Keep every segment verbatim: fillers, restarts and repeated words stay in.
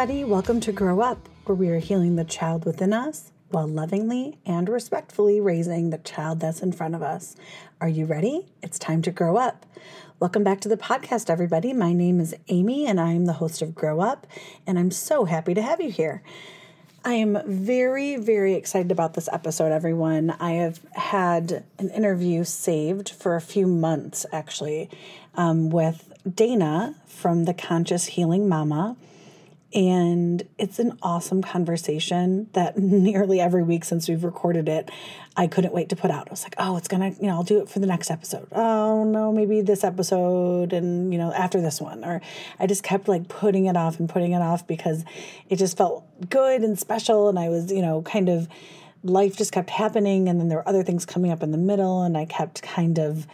everybody. Welcome to Grow Up, where we are healing the child within us while lovingly and respectfully raising the child that's in front of us. Are you ready? It's time to grow up. Welcome back to the podcast, everybody. My name is Amy, and I'm the host of Grow Up, and I'm so happy to have you here. I am very, very excited about this episode, everyone. I have had an interview saved for a few months, actually, um, with Dana from The Conscious Healing Mama. And it's an awesome conversation that nearly every week since we've recorded it, I couldn't wait to put out. I was like, oh, it's going to, you know, I'll do it for the next episode. Oh, no, maybe this episode and, you know, after this one. Or I just kept like putting it off and putting it off because it just felt good and special. And I was, you know, kind of life just kept happening. And then there were other things coming up in the middle. And I kept kind of,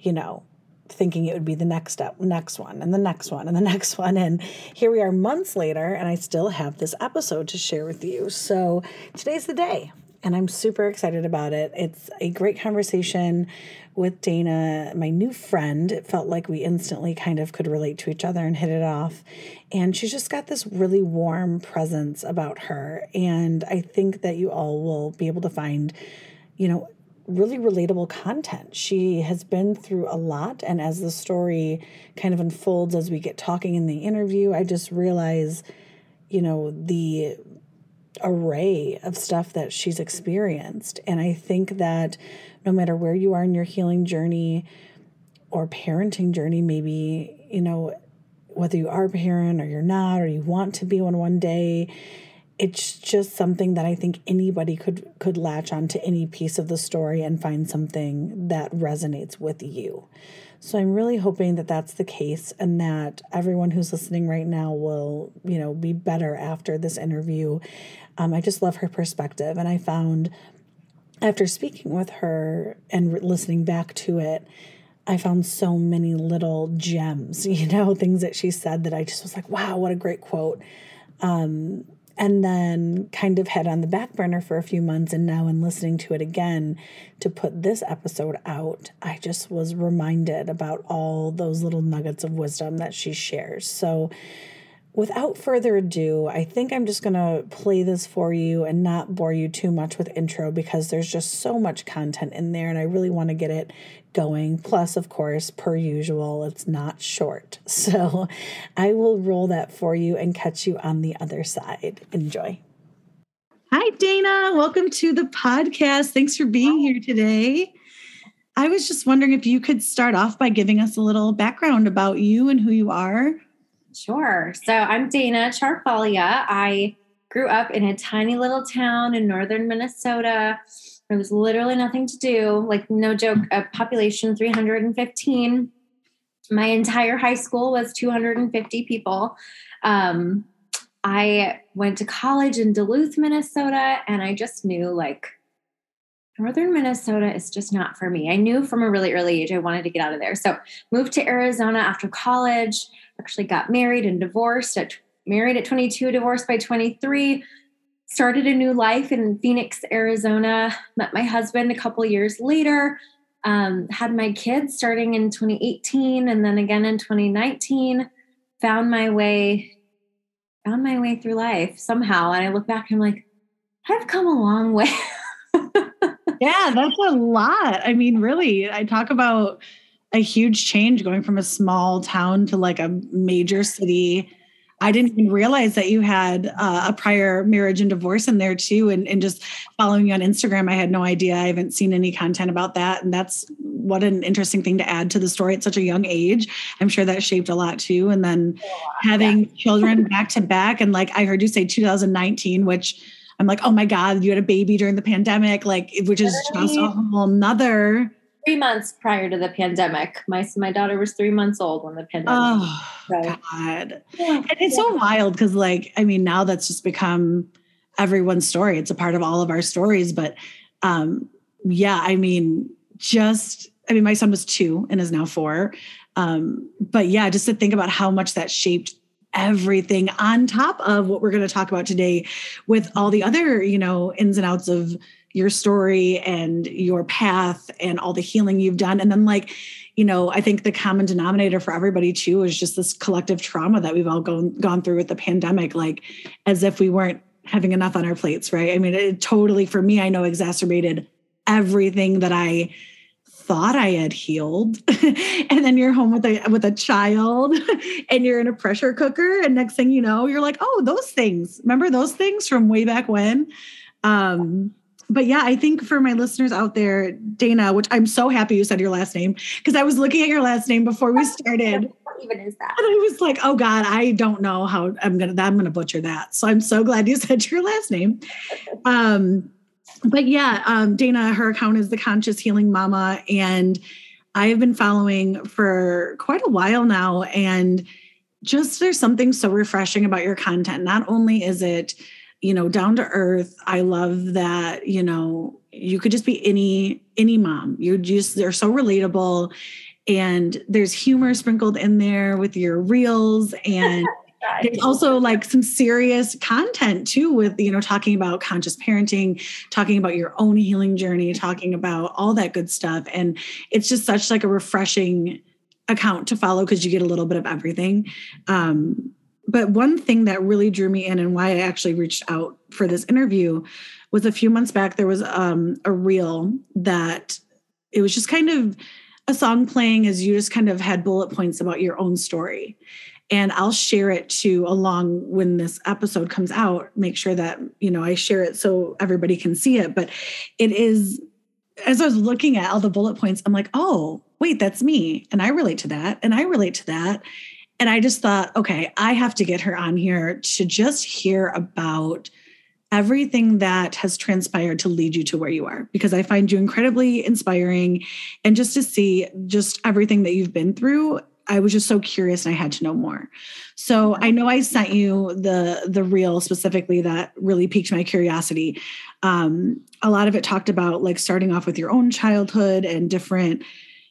you know, thinking it would be the next step, next one, and the next one, and the next one. And here we are months later, and I still have this episode to share with you. So today's the day, and I'm super excited about it. It's a great conversation with Dana, my new friend. It felt like we instantly kind of could relate to each other and hit it off. And she's just got this really warm presence about her. And I think that you all will be able to find, you know, really relatable content. She has been through a lot. And as the story kind of unfolds, as we get talking in the interview, I just realize, you know, the array of stuff that she's experienced. And I think that no matter where you are in your healing journey or parenting journey, maybe, you know, whether you are a parent or you're not, or you want to be one one day, it's just something that I think anybody could could latch on to any piece of the story and find something that resonates with you. So I'm really hoping that that's the case, and that everyone who's listening right now will, you know, be better after this interview. Um, I just love her perspective. And I found after speaking with her and re- listening back to it, I found so many little gems, you know, things that she said that I just was like, wow, what a great quote. Um, And then kind of had on the back burner for a few months. And now in listening to it again to put this episode out, I just was reminded about all those little nuggets of wisdom that she shares. So without further ado, I think I'm just going to play this for you and not bore you too much with intro, because there's just so much content in there and I really want to get it going. Plus, of course, per usual, it's not short. So I will roll that for you and catch you on the other side. Enjoy. Hi, Dana. Welcome to the podcast. Thanks for being here today. I was just wondering if you could start off by giving us a little background about you and who you are. Sure. So I'm Dana Charfolia. I grew up in a tiny little town in northern Minnesota. There was literally nothing to do. Like, no joke, a population three hundred fifteen. My entire high school was two hundred fifty people. Um, I went to college in Duluth, Minnesota, and I just knew, like, northern Minnesota is just not for me. I knew from a really early age I wanted to get out of there. So moved to Arizona after college, actually got married and divorced, at, married at twenty-two, divorced by twenty-three, started a new life in Phoenix, Arizona, met my husband a couple years later, um, had my kids starting in twenty eighteen and then again in twenty nineteen, found my way, found my way through life somehow. And I look back and I'm like, I've come a long way. Yeah, that's a lot. I mean, really, I talk about a huge change going from a small town to like a major city. I didn't even realize that you had uh, a prior marriage and divorce in there too. And, and just following you on Instagram, I had no idea. I haven't seen any content about that. And that's what an interesting thing to add to the story at such a young age. I'm sure that shaped a lot too. And then having yeah. children back to back. And like I heard you say two thousand nineteen, which I'm like, oh my God, you had a baby during the pandemic, like, which is just a whole nother. Three months prior to the pandemic. My my daughter was three months old when the pandemic. Oh, so. God. Yeah. And it's yeah. so wild because, like, I mean, now that's just become everyone's story. It's a part of all of our stories. But um, yeah, I mean, just, I mean, my son was two and is now four. Um, but yeah, just to think about how much that shaped everything on top of what we're going to talk about today with all the other, you know, ins and outs of your story and your path and all the healing you've done. And then, like, you know, I think the common denominator for everybody too is just this collective trauma that we've all gone, gone through with the pandemic, like as if we weren't having enough on our plates, right? I mean, it totally, for me, I know exacerbated everything that I thought I had healed. And then you're home with a, with a child and you're in a pressure cooker. And next thing you know, you're like, oh, those things, remember those things from way back when? Um, But yeah, I think for my listeners out there, Dana, which I'm so happy you said your last name, because I was looking at your last name before we started. What even is that? And I was like, oh God, I don't know how I'm going to, I'm going to butcher that. So I'm so glad you said your last name. Um, but yeah, um, Dana, her account is The Conscious Healing Mama. And I have been following for quite a while now. And just there's something so refreshing about your content. Not only is it, you know, down to earth. I love that, you know, you could just be any, any mom. You're just, they're so relatable, and there's humor sprinkled in there with your reels. And there's also like some serious content too, with, you know, talking about conscious parenting, talking about your own healing journey, talking about all that good stuff. And it's just such like a refreshing account to follow, 'cause you get a little bit of everything. Um, But one thing that really drew me in and why I actually reached out for this interview was a few months back, there was um, a reel that it was just kind of a song playing as you just kind of had bullet points about your own story. And I'll share it too along when this episode comes out, make sure that, you know, I share it so everybody can see it. But it is, as I was looking at all the bullet points, I'm like, oh, wait, that's me. And I relate to that. And I relate to that. And I just thought, okay, I have to get her on here to just hear about everything that has transpired to lead you to where you are, because I find you incredibly inspiring. And just to see just everything that you've been through, I was just so curious and I had to know more. So I know I sent you the, the reel specifically that really piqued my curiosity. Um, a lot of it talked about like starting off with your own childhood and different,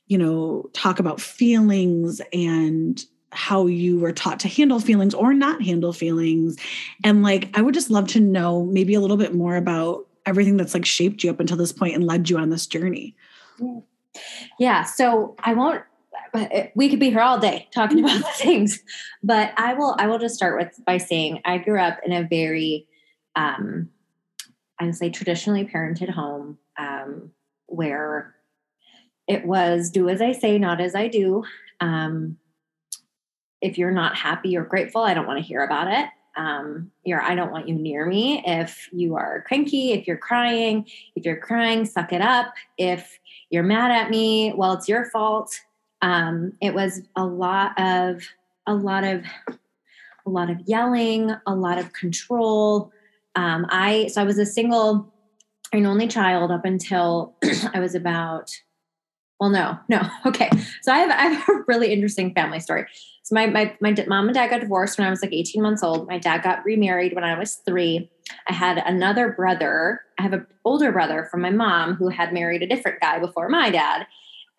you know, talk about feelings and how you were taught to handle feelings or not handle feelings. And like, I would just love to know maybe a little bit more about everything that's like shaped you up until this point and led you on this journey. Yeah. So I won't, we could be here all day talking about things, but I will, I will just start with by saying I grew up in a very, um, I would say traditionally parented home, um, where it was do as I say, not as I do. Um, If you're not happy or grateful, I don't want to hear about it. Um, you're, I don't want you near me. If you are cranky, if you're crying, if you're crying, suck it up. If you're mad at me, well, it's your fault. Um, it was a lot of, a lot of, a lot of yelling, a lot of control. Um, I, so I was a single and only child up until I was about, well, no, no. Okay. So I have, I have a really interesting family story. So my, my, my mom and dad got divorced when I was like eighteen months old. My dad got remarried when I was three. I had another brother. I have an older brother from my mom who had married a different guy before my dad.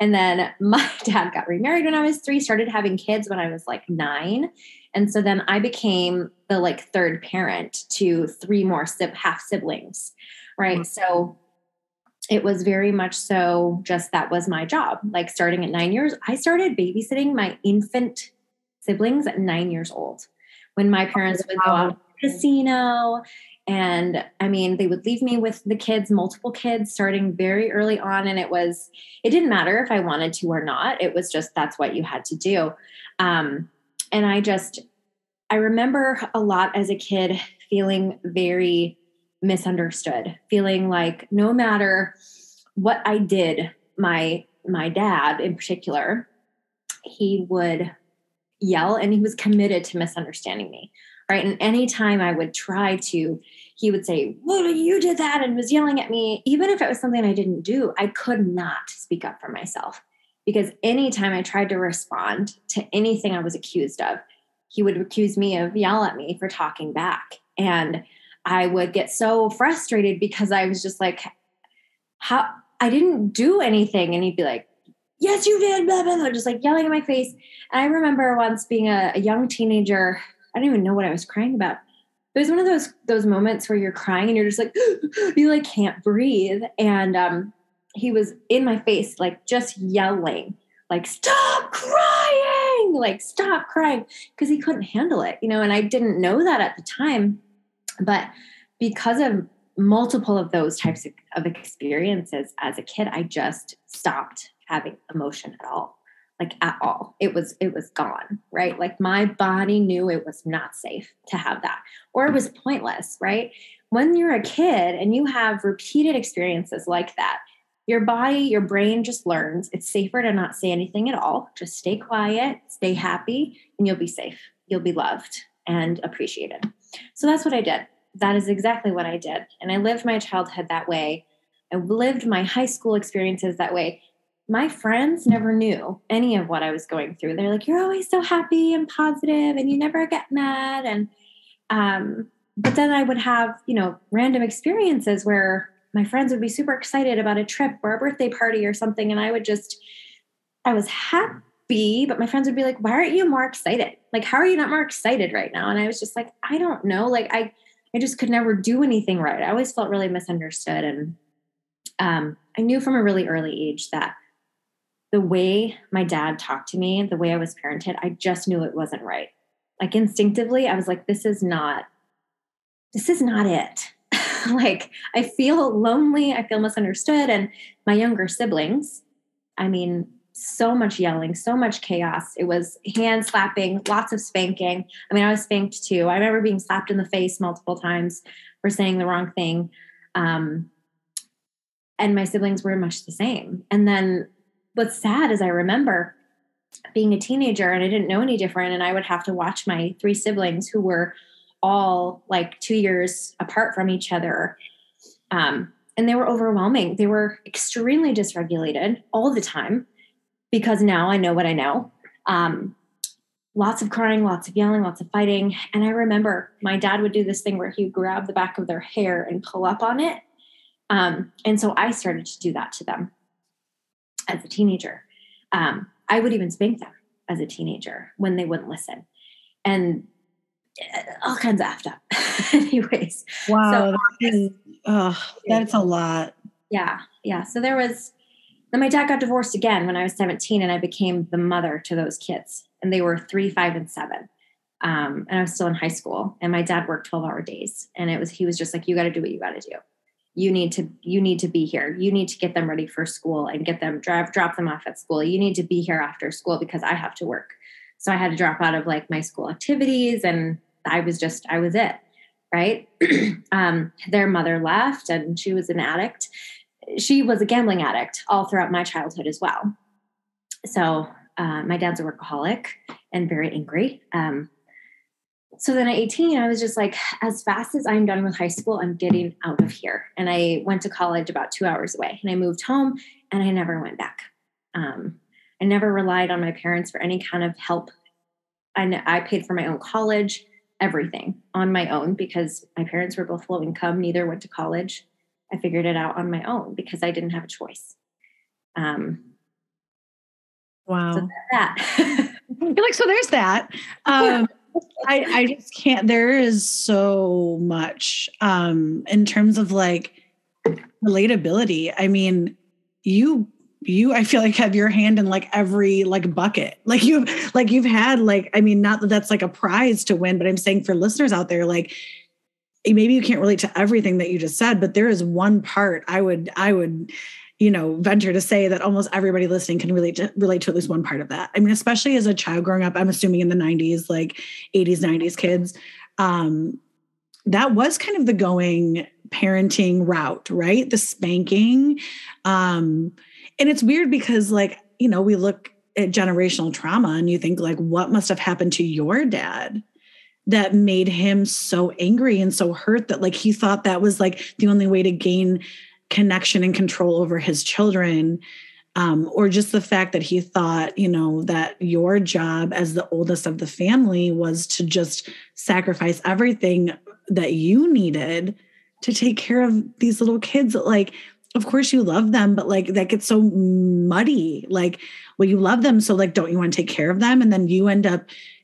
And then my dad got remarried when I was three, started having kids when I was like nine. And so then I became the like third parent to three more half siblings. Right. Mm-hmm. So it was very much so just, that was my job. Like starting at nine years, I started babysitting my infant siblings at nine years old when my parents would go out to the casino. And I mean, they would leave me with the kids, multiple kids starting very early on. And it was, it didn't matter if I wanted to or not. It was just, that's what you had to do. Um, and I just, I remember a lot as a kid feeling very misunderstood, feeling like no matter what I did, my, my dad in particular, he would yell and he was committed to misunderstanding me. Right. And anytime I would try to, he would say, well, you did that, and was yelling at me. Even if it was something I didn't do, I could not speak up for myself, because anytime I tried to respond to anything I was accused of, he would accuse me of yell at me for talking back. And I would get so frustrated because I was just like, how, I didn't do anything. And he'd be like, yes, you did, blah, blah, blah, just like yelling in my face. And I remember once being a, a young teenager, I don't even know what I was crying about. It was one of those, those moments where you're crying and you're just like, you like can't breathe. And, um, he was in my face, like just yelling, like, stop crying, like, stop crying. 'Cause he couldn't handle it, you know? And I didn't know that at the time, but because of multiple of those types of, of experiences as a kid, I just stopped having emotion at all. Like at all, it was, it was gone, right? Like my body knew it was not safe to have that, or it was pointless, right? When you're a kid and you have repeated experiences like that, your body, your brain just learns it's safer to not say anything at all. Just stay quiet, stay happy, and you'll be safe. You'll be loved and appreciated. So that's what I did. That is exactly what I did. And I lived my childhood that way. I lived my high school experiences that way. My friends never knew any of what I was going through. They're like, you're always so happy and positive and you never get mad. And, um, but then I would have, you know, random experiences where my friends would be super excited about a trip or a birthday party or something. And I would just, I was happy, but my friends would be like, why aren't you more excited? Like, how are you not more excited right now? And I was just like, I don't know. Like, I, I just could never do anything right. I always felt really misunderstood. And, um, I knew from a really early age that the way my dad talked to me, the way I was parented, I just knew it wasn't right. Like instinctively, I was like, this is not, this is not it. Like I feel lonely. I feel misunderstood. And my younger siblings, I mean, so much yelling, so much chaos. It was hand slapping, lots of spanking. I mean, I was spanked too. I remember being slapped in the face multiple times for saying the wrong thing. Um, and my siblings were much the same. And then what's sad is I remember being a teenager and I didn't know any different. And I would have to watch my three siblings who were all like two years apart from each other. Um, and they were overwhelming. They were extremely dysregulated all the time because now I know what I know. Um, lots of crying, lots of yelling, lots of fighting. And I remember my dad would do this thing where he would grab the back of their hair and pull up on it. Um, and so I started to do that to them. As a teenager, um, I would even spank them as a teenager when they wouldn't listen and all kinds of effed up anyways. Wow. So, that is, oh, that's a lot. Yeah. Yeah. So there was, then my dad got divorced again when I was seventeen and I became the mother to those kids and they were three, five, and seven. Um, and I was still in high school and my dad worked twelve hour days and it was, he was just like, you got to do what you got to do. You need to, you need to be here. You need to get them ready for school and get them drive, drop them off at school. You need to be here after school because I have to work. So I had to drop out of like my school activities and I was just, I was it. Right. um, their mother left and she was an addict. She was a gambling addict all throughout my childhood as well. So, uh, my dad's a workaholic and very angry. Um, So then at eighteen, I was just like, as fast as I'm done with high school, I'm getting out of here. And I went to college about two hours away and I moved home and I never went back. Um, I never relied on my parents for any kind of help. And I paid for my own college, everything on my own because my parents were both low income. Neither went to college. I figured it out on my own because I didn't have a choice. Um, wow. So that. Like, so there's that. Um, I, I just can't, there is so much, um, in terms of like relatability. I mean, you, you, I feel like have your hand in like every like bucket, like you've, like you've had, like, I mean, not that that's like a prize to win, but I'm saying for listeners out there, like maybe you can't relate to everything that you just said, but there is one part I would, I would, you know, venture to say that almost everybody listening can relate to, relate to at least one part of that. I mean, especially as a child growing up, I'm assuming in the nineties, like eighties, nineties kids, um, that was kind of the going parenting route, right? The spanking. Um, and it's weird because like, you know, we look at generational trauma and you think like, what must have happened to your dad that made him so angry and so hurt that like, he thought that was like the only way to gain connection and control over his children, um, or just the fact that he thought, you know, that your job as the oldest of the family was to just sacrifice everything that you needed to take care of these little kids. Like, of course you love them, but like that gets so muddy, like, well, you love them. So like, don't you want to take care of them? And then you end up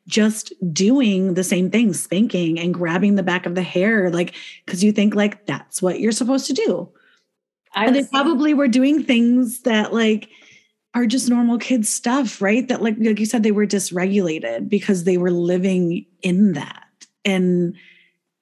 just doing the same thing, spanking and grabbing the back of the hair, like, because you think like that's what you're supposed to do. I and they probably were doing things that like are just normal kids stuff, right? That like, like you said, they were dysregulated because they were living in that. And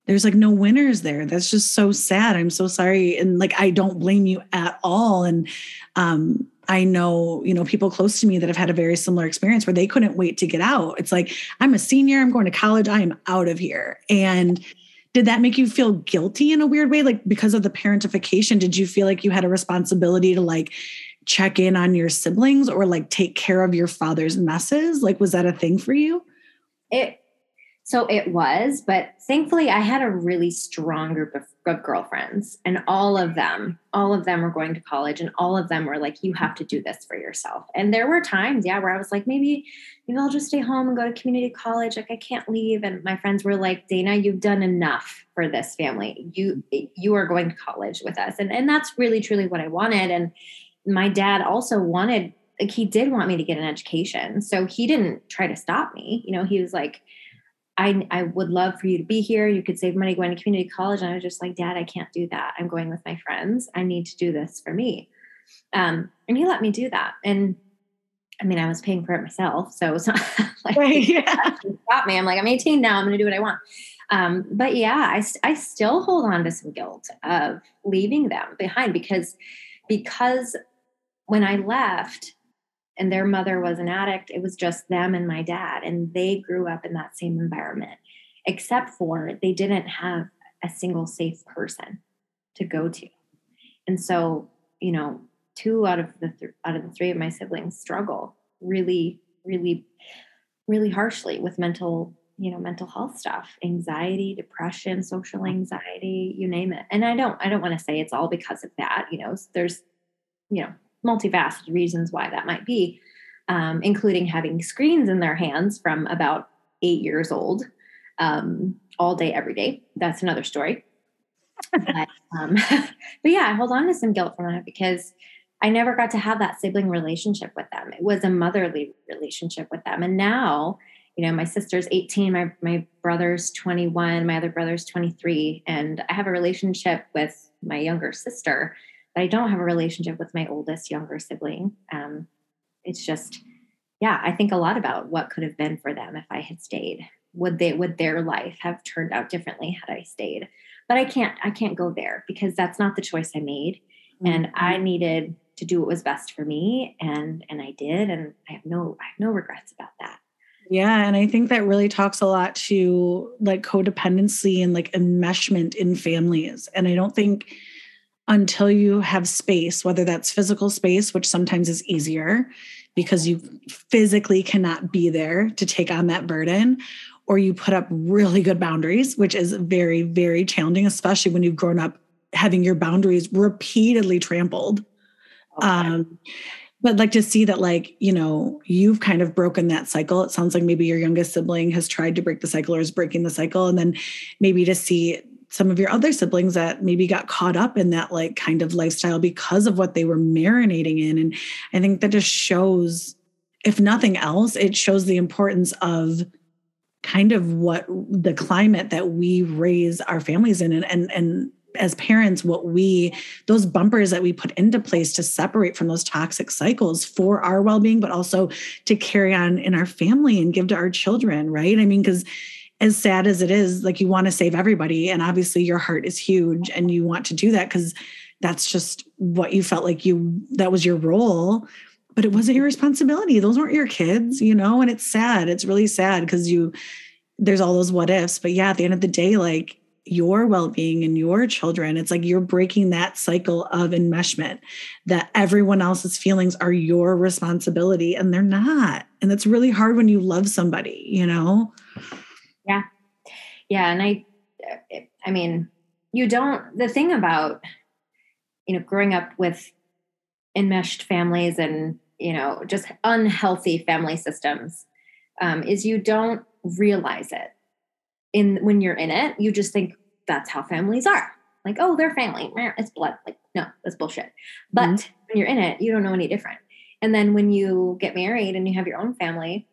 there's like no winners there. That's just so sad. I'm so sorry. And like, I don't blame you at all. And um, I know, you know, people close to me that have had a very similar experience where they couldn't wait to get out. It's like, I'm a senior, I'm going to college, I am out of here. And did that make you feel guilty in a weird way? Like because of the parentification, did you feel like you had a responsibility to like check in on your siblings or like take care of your father's messes? Like, was that a thing for you? It So it was, but thankfully I had a really strong group of, of girlfriends, and all of them, all of them were going to college, and all of them were like, you have to do this for yourself. And there were times, yeah, where I was like, maybe, maybe I'll just stay home and go to community college. Like I can't leave. And my friends were like, Dana, you've done enough for this family. You, you are going to college with us. And, and that's really, truly what I wanted. And my dad also wanted, like he did want me to get an education. So he didn't try to stop me. You know, he was like, I, I would love for you to be here. You could save money going to community college. And I was just like, Dad, I can't do that. I'm going with my friends. I need to do this for me. Um, and he let me do that. And I mean, I was paying for it myself. So it's not like, right, yeah. Stop me. I'm like, I'm eighteen now. I'm going to do what I want. Um, but yeah, I, I still hold on to some guilt of leaving them behind because, because when I left, and their mother was an addict, it was just them and my dad. And they grew up in that same environment, except for they didn't have a single safe person to go to. And so, you know, two out of the th- out of the three of my siblings struggle really, really, really harshly with mental, you know, mental health stuff, anxiety, depression, social anxiety, you name it. And I don't, I don't want to say it's all because of that, you know, there's, you know, multifaceted reasons why that might be, um, including having screens in their hands from about eight years old, um, all day, every day. That's another story. but, um, but yeah, I hold on to some guilt from that because I never got to have that sibling relationship with them. It was a motherly relationship with them. And now, you know, my sister's eighteen, my, my brother's twenty-one, my other brother's twenty-three. And I have a relationship with my younger sister, but I don't have a relationship with my oldest younger sibling. Um, it's just, yeah, I think a lot about what could have been for them if I had stayed. Would they, would their life have turned out differently had I stayed? But I can't, I can't go there because that's not the choice I made. Mm-hmm. And I needed to do what was best for me. And, and I did. And I have no, I have no regrets about that. Yeah. And I think that really talks a lot to like codependency and like enmeshment in families. And I don't think, until you have space, whether that's physical space, which sometimes is easier because you physically cannot be there to take on that burden, or you put up really good boundaries, which is very, very challenging, especially when you've grown up having your boundaries repeatedly trampled. Okay. Um, but like to see that, like, you know, you've kind of broken that cycle. It sounds like maybe your youngest sibling has tried to break the cycle or is breaking the cycle. And then maybe to see some of your other siblings that maybe got caught up in that like kind of lifestyle because of what they were marinating in. And I think that just shows, if nothing else, it shows the importance of kind of what the climate that we raise our families in. And, and, and as parents, what we, those bumpers that we put into place to separate from those toxic cycles for our well-being, but also to carry on in our family and give to our children. Right. I mean, because as sad as it is, like you want to save everybody. And obviously your heart is huge and you want to do that because that's just what you felt like you, that was your role, but it wasn't your responsibility. Those weren't your kids, you know, and it's sad. It's really sad because you, there's all those what ifs, but yeah, at the end of the day, like your well-being and your children, it's like you're breaking that cycle of enmeshment that everyone else's feelings are your responsibility and they're not. And that's really hard when you love somebody, you know? Yeah. Yeah. And I, I mean, you don't, the thing about, you know, growing up with enmeshed families and, you know, just unhealthy family systems, um, is you don't realize it in, when you're in it, you just think that's how families are. Like, oh, they're family. It's blood. Like, no, that's bullshit. But mm-hmm. when you're in it, you don't know any different. And then when you get married and you have your own family,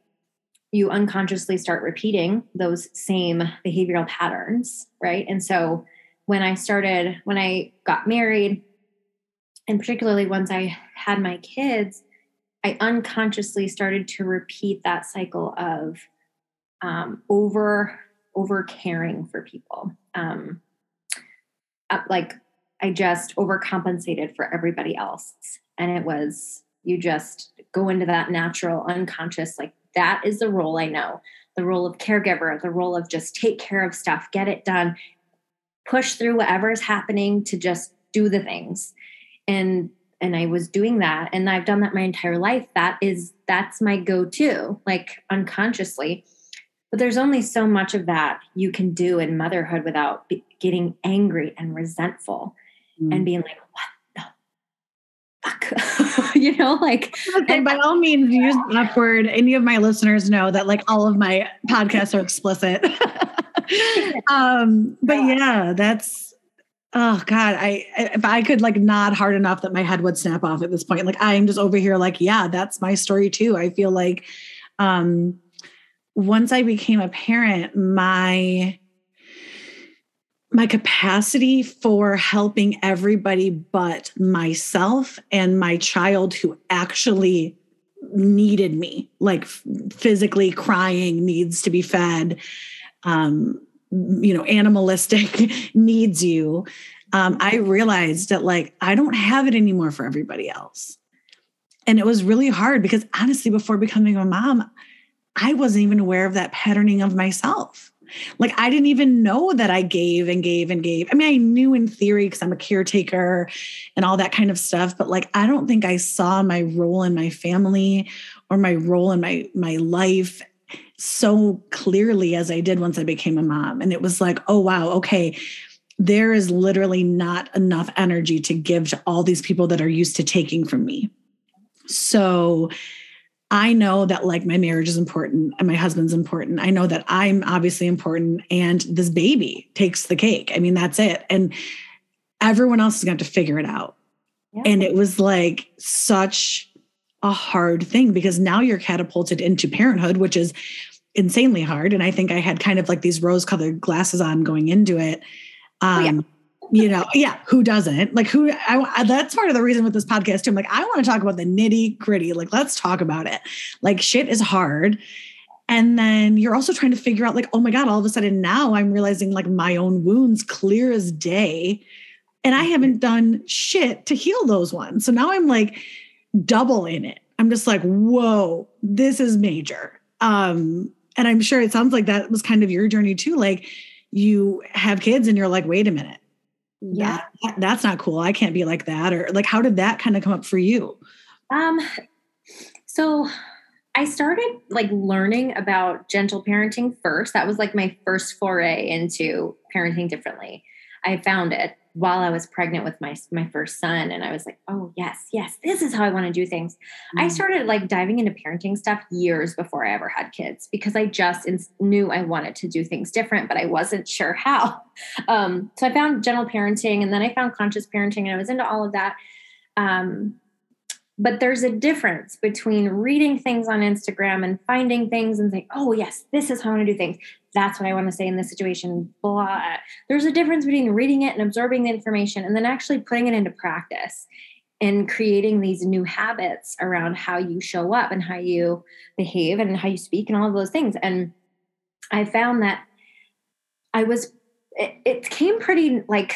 you unconsciously start repeating those same behavioral patterns, right? And so when I started, when I got married, and particularly once I had my kids, I unconsciously started to repeat that cycle of um, over, over caring for people. Um, like I just overcompensated for everybody else. And it was, you just go into that natural unconscious, like that is the role I know, the role of caregiver, the role of just take care of stuff, get it done, push through whatever's happening to just do the things. And And I was doing that, and I've done that my entire life. That is, that's my go-to, like unconsciously. But there's only so much of that you can do in motherhood without be- getting angry and resentful mm. and being like, what the fuck? you know, like. And by all means, use that word. Any of my listeners know that like all of my podcasts are explicit. um, but yeah, that's. Oh God, I, if I could like nod hard enough that my head would snap off at this point, like I'm just over here like, yeah, that's my story too. I feel like um, once I became a parent, my, my capacity for helping everybody but myself and my child who actually needed me, like f- physically crying, needs to be fed, um, you know, animalistic needs you. Um, I realized that like, I don't have it anymore for everybody else. And it was really hard because honestly, before becoming a mom, I wasn't even aware of that patterning of myself. Like I didn't even know that I gave and gave and gave. I mean, I knew in theory because I'm a caretaker and all that kind of stuff, but like, I don't think I saw my role in my family or my role in my, my life so clearly as I did once I became a mom. And it was like, oh, wow, okay, there is literally not enough energy to give to all these people that are used to taking from me. So I know that like my marriage is important and my husband's important. I know that I'm obviously important and this baby takes the cake. I mean, that's it. And everyone else is going to have to figure it out. Yeah. And it was like such a hard thing because now you're catapulted into parenthood, which is insanely hard. And I think I had kind of like these rose-colored glasses on going into it. Um, oh, yeah. you know, yeah, who doesn't? Like who, I, I, that's part of the reason with this podcast too. I'm like, I want to talk about the nitty gritty. Like, let's talk about it. Like shit is hard. And then you're also trying to figure out like, oh my God, all of a sudden now I'm realizing like my own wounds clear as day. And I haven't done shit to heal those ones. So now I'm like double in it. I'm just like, whoa, this is major. Um, and I'm sure it sounds like that was kind of your journey too. Like you have kids and you're like, wait a minute. Yeah. That, that's not cool. I can't be like that. Or like, how did that kind of come up for you? Um, so I started like learning about gentle parenting first. That was like my first foray into parenting differently. I found it while I was pregnant with my, my first son. And I was like, oh yes, yes, this is how I want to do things. Mm-hmm. I started like diving into parenting stuff years before I ever had kids because I just ins- knew I wanted to do things different, but I wasn't sure how. Um, so I found gentle parenting and then I found conscious parenting and I was into all of that. Um, but there's a difference between reading things on Instagram and finding things and saying, oh yes, this is how I want to do things. That's what I want to say in this situation, blah. There's a difference between reading it and absorbing the information and then actually putting it into practice and creating these new habits around how you show up and how you behave and how you speak and all of those things. And I found that I was, it, it came pretty like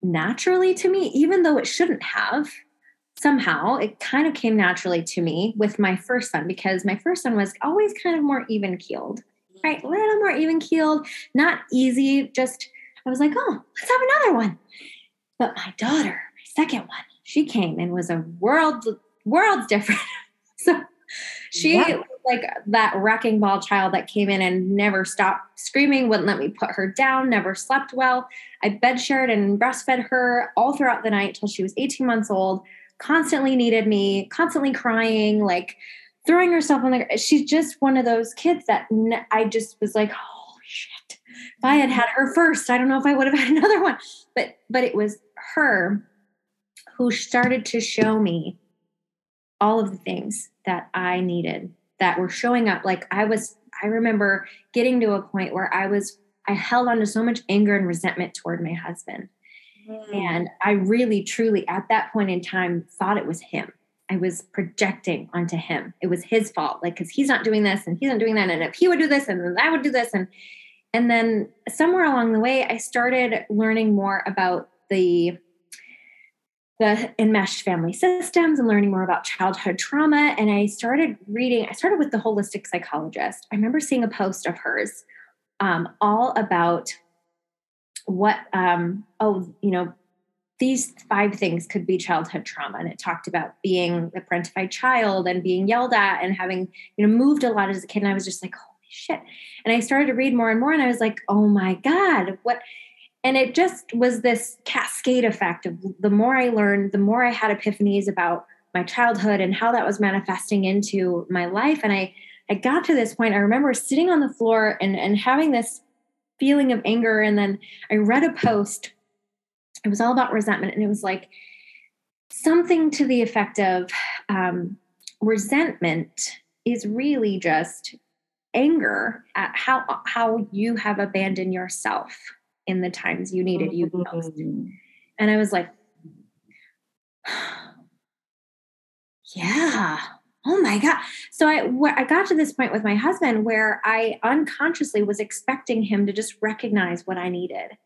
naturally to me, even though it shouldn't have. Somehow it kind of came naturally to me with my first son because my first son was always kind of more even keeled. Right, a little more even keeled, not easy. Just, I was like, oh, let's have another one. But my daughter, my second one, she came and was a world, worlds different. So she yeah. was like that wrecking ball child that came in and never stopped screaming, wouldn't let me put her down, never slept well. I bed shared and breastfed her all throughout the night till she was eighteen months old, constantly needed me, constantly crying, like throwing herself on the, she's just one of those kids that n- I just was like, oh shit, if I had had her first, I don't know if I would have had another one, but, but it was her who started to show me all of the things that I needed, that were showing up. Like I was, I remember getting to a point where I was, I held on to so much anger and resentment toward my husband. Mm. And I really, truly at that point in time thought it was him. I was projecting onto him. It was his fault. Like, cause he's not doing this and he's not doing that. And if he would do this and then I would do this. And, and then somewhere along the way, I started learning more about the, the enmeshed family systems and learning more about childhood trauma. And I started reading, I started with the holistic psychologist. I remember seeing a post of hers um, all about what, um, oh, you know, these five things could be childhood trauma. And it talked about being the parentified child and being yelled at and having, you know, moved a lot as a kid. And I was just like, holy shit. And I started to read more and more. And I was like, oh my God, what? And it just was this cascade effect of the more I learned, the more I had epiphanies about my childhood and how that was manifesting into my life. And I, I got to this point, I remember sitting on the floor and, and having this feeling of anger. And then I read a post. It was all about resentment. And it was like something to the effect of um, resentment is really just anger at how, how you have abandoned yourself in the times you needed you most. And I was like, yeah, oh my God. So I, wh- I got to this point with my husband where I unconsciously was expecting him to just recognize what I needed.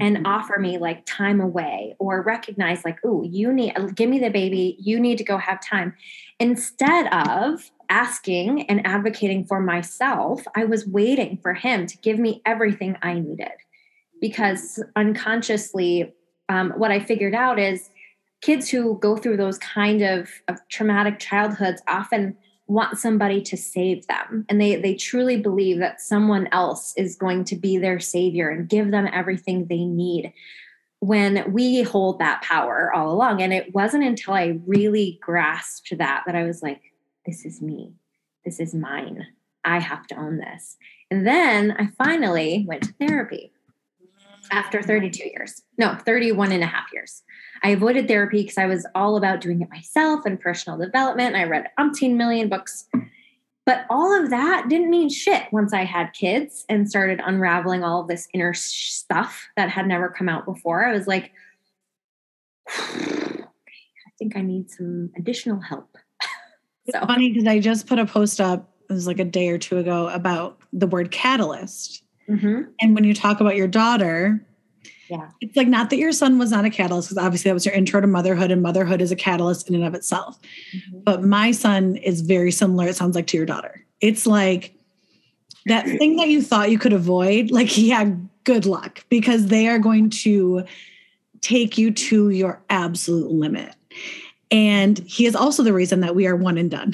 And offer me like time away or recognize like, oh, you need, give me the baby. You need to go have time. Instead of asking and advocating for myself, I was waiting for him to give me everything I needed because unconsciously um, what I figured out is kids who go through those kind of, of traumatic childhoods often want somebody to save them. And they, they truly believe that someone else is going to be their savior and give them everything they need when we hold that power all along. And it wasn't until I really grasped that, that I was like, this is me, this is mine. I have to own this. And then I finally went to therapy after thirty-two years, no, thirty-one and a half years. I avoided therapy because I was all about doing it myself and personal development. And I read umpteen million books, but all of that didn't mean shit once I had kids and started unraveling all of this inner stuff that had never come out before. I was like, okay, I think I need some additional help. So it's funny because I just put a post up, it was like a day or two ago, about the word catalyst. Mm-hmm. And when you talk about your daughter, yeah, it's like not that your son was not a catalyst, because obviously that was your intro to motherhood, and motherhood is a catalyst in and of itself. Mm-hmm. But my son is very similar, it sounds like, to your daughter. It's like that thing that you thought you could avoid, like, yeah, good luck, because they are going to take you to your absolute limit. And he is also the reason that we are one and done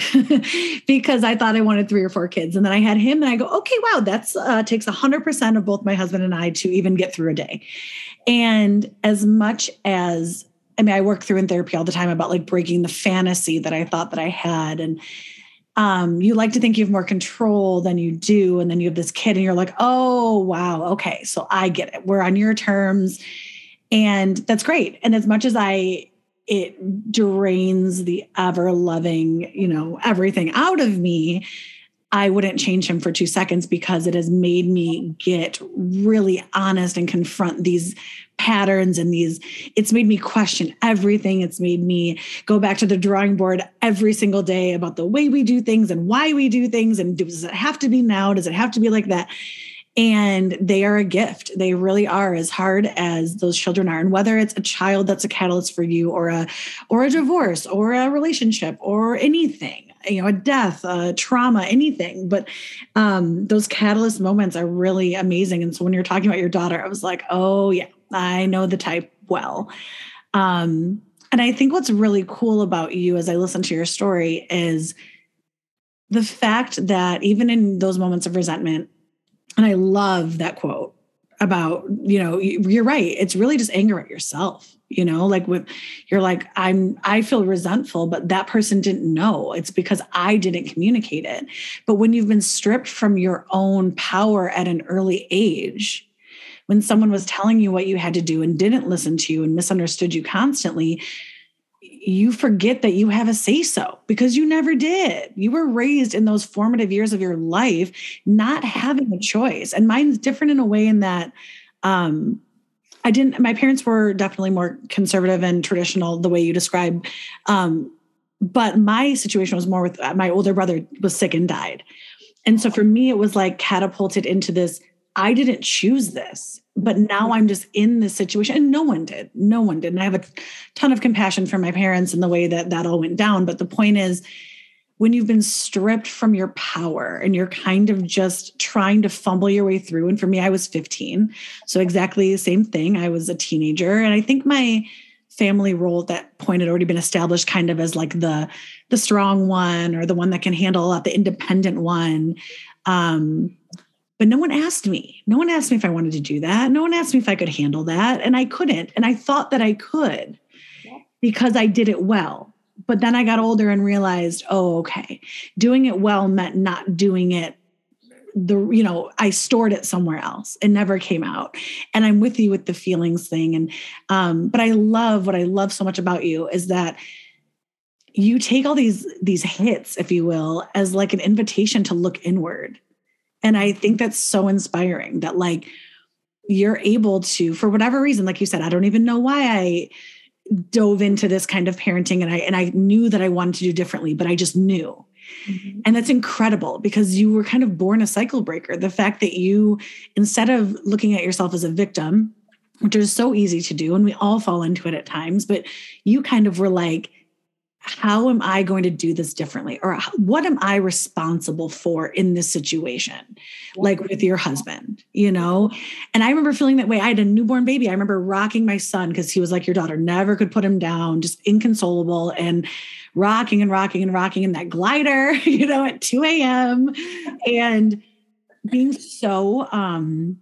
because I thought I wanted three or four kids. And then I had him and I go, okay, wow, that's uh, takes one hundred percent of both my husband and I to even get through a day. And as much as, I mean, I work through in therapy all the time about like breaking the fantasy that I thought that I had. And um, you like to think you have more control than you do. And then you have this kid and you're like, oh, wow. Okay. So I get it. We're on your terms. And that's great. And as much as I, it drains the ever loving, you know, everything out of me, I wouldn't change him for two seconds because it has made me get really honest and confront these patterns and these, it's made me question everything. It's made me go back to the drawing board every single day about the way we do things and why we do things. And does it have to be now? Does it have to be like that? And they are a gift. They really are, as hard as those children are. And whether it's a child that's a catalyst for you or a or a divorce or a relationship or anything, you know, a death, a trauma, anything. But um, those catalyst moments are really amazing. And so when you're talking about your daughter, I was like, oh, yeah, I know the type well. Um, and I think what's really cool about you as I listen to your story is the fact that even in those moments of resentment, and I love that quote about, you know, you're right. It's really just anger at yourself, you know, like with, you're like, I'm, I feel resentful, but that person didn't know. It's because I didn't communicate it. But when you've been stripped from your own power at an early age, when someone was telling you what you had to do and didn't listen to you and misunderstood you constantly, you forget that you have a say-so because you never did. You were raised in those formative years of your life not having a choice. And mine's different in a way in that um, I didn't, my parents were definitely more conservative and traditional the way you describe. Um, but my situation was more with uh, my older brother was sick and died. And so for me, it was like catapulted into this, I didn't choose this. But now I'm just in this situation and no one did, no one did. And I have a ton of compassion for my parents and the way that that all went down. But the point is when you've been stripped from your power and you're kind of just trying to fumble your way through. And for me, I was fifteen. So exactly the same thing. I was a teenager. And I think my family role at that point had already been established kind of as like the, the strong one or the one that can handle a lot, the independent one. Um, But no one asked me. No one asked me if I wanted to do that. No one asked me if I could handle that. And I couldn't. And I thought that I could because I did it well. But then I got older and realized, oh, okay. Doing it well meant not doing it. The, you know, I stored it somewhere else. It never came out. And I'm with you with the feelings thing. And, um, but I love what I love so much about you is that you take all these, these hits, if you will, as like an invitation to look inward. And I think that's so inspiring that like you're able to, for whatever reason, like you said, I don't even know why I dove into this kind of parenting and I, and I knew that I wanted to do differently, but I just knew. Mm-hmm. And that's incredible because you were kind of born a cycle breaker. The fact that you, instead of looking at yourself as a victim, which is so easy to do, and we all fall into it at times, but you kind of were like, how am I going to do this differently? Or what am I responsible for in this situation? Like with your husband, you know? And I remember feeling that way. I had a newborn baby. I remember rocking my son because he was like your daughter, never could put him down, just inconsolable and rocking and rocking and rocking in that glider, you know, at two a.m. and being so, um,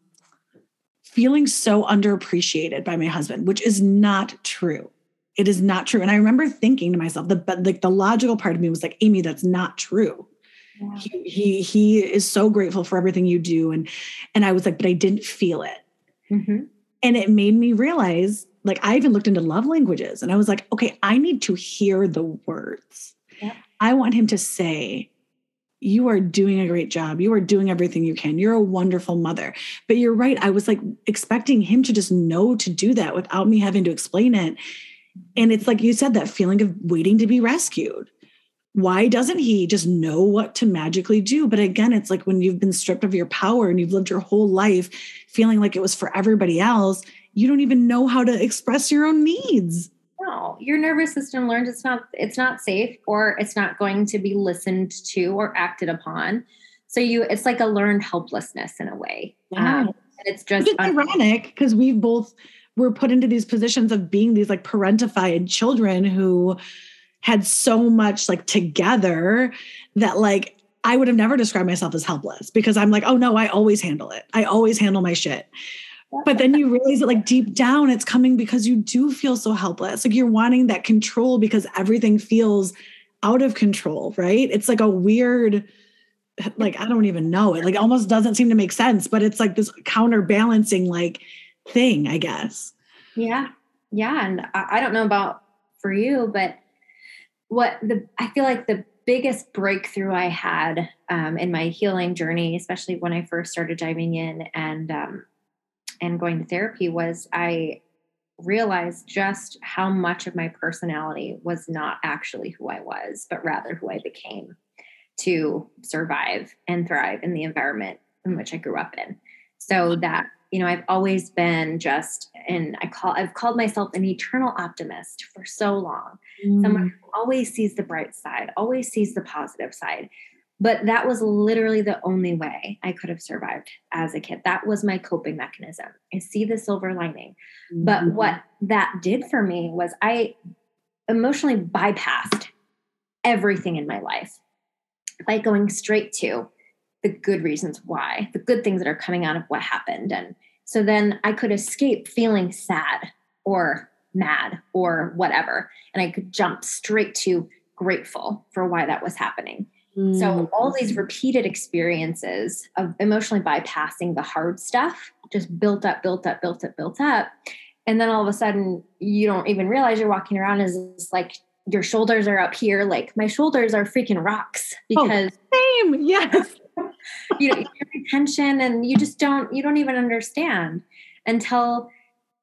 feeling so underappreciated by my husband, which is not true. It is not true. And I remember thinking to myself, the but like the logical part of me was like, Amy, that's not true. Yeah. He, he he is so grateful for everything you do. And and I was like, but I didn't feel it. Mm-hmm. And it made me realize, like, I even looked into love languages and I was like, okay, I need to hear the words. Yeah. I want him to say, you are doing a great job. You are doing everything you can. You're a wonderful mother. But you're right. I was like expecting him to just know to do that without me having to explain it. And it's like you said, that feeling of waiting to be rescued. Why doesn't he just know what to magically do? But again, it's like when you've been stripped of your power and you've lived your whole life feeling like it was for everybody else, you don't even know how to express your own needs. No, your nervous system learns it's not, it's not safe or it's not going to be listened to or acted upon. So you, it's like a learned helplessness in a way. Yeah. Um, and it's just it's un- ironic because we've both were put into these positions of being these like parentified children who had so much like together that like, I would have never described myself as helpless because I'm like, oh no, I always handle it. I always handle my shit. But then you realize that like deep down it's coming because you do feel so helpless. Like you're wanting that control because everything feels out of control, right? It's like a weird, like, I don't even know it. Like almost doesn't seem to make sense, but it's like this counterbalancing, like, thing, I guess. Yeah. Yeah. And I, I don't know about for you, but what the, I feel like the biggest breakthrough I had um, in my healing journey, especially when I first started diving in and, um, and going to therapy was I realized just how much of my personality was not actually who I was, but rather who I became to survive and thrive in the environment in which I grew up in. So that, you know, I've always been just, and I call, I've called myself an eternal optimist for so long. Mm. Someone who always sees the bright side, always sees the positive side. But that was literally the only way I could have survived as a kid. That was my coping mechanism. I see the silver lining. Mm. But what that did for me was I emotionally bypassed everything in my life by going straight to the good reasons why, the good things that are coming out of what happened. And so then I could escape feeling sad or mad or whatever. And I could jump straight to grateful for why that was happening. Mm-hmm. So all these repeated experiences of emotionally bypassing the hard stuff just built up, built up, built up, built up. And then all of a sudden you don't even realize you're walking around as this like your shoulders are up here. Like my shoulders are freaking rocks because oh, same, yes. you know, you're in tension and you just don't, you don't even understand until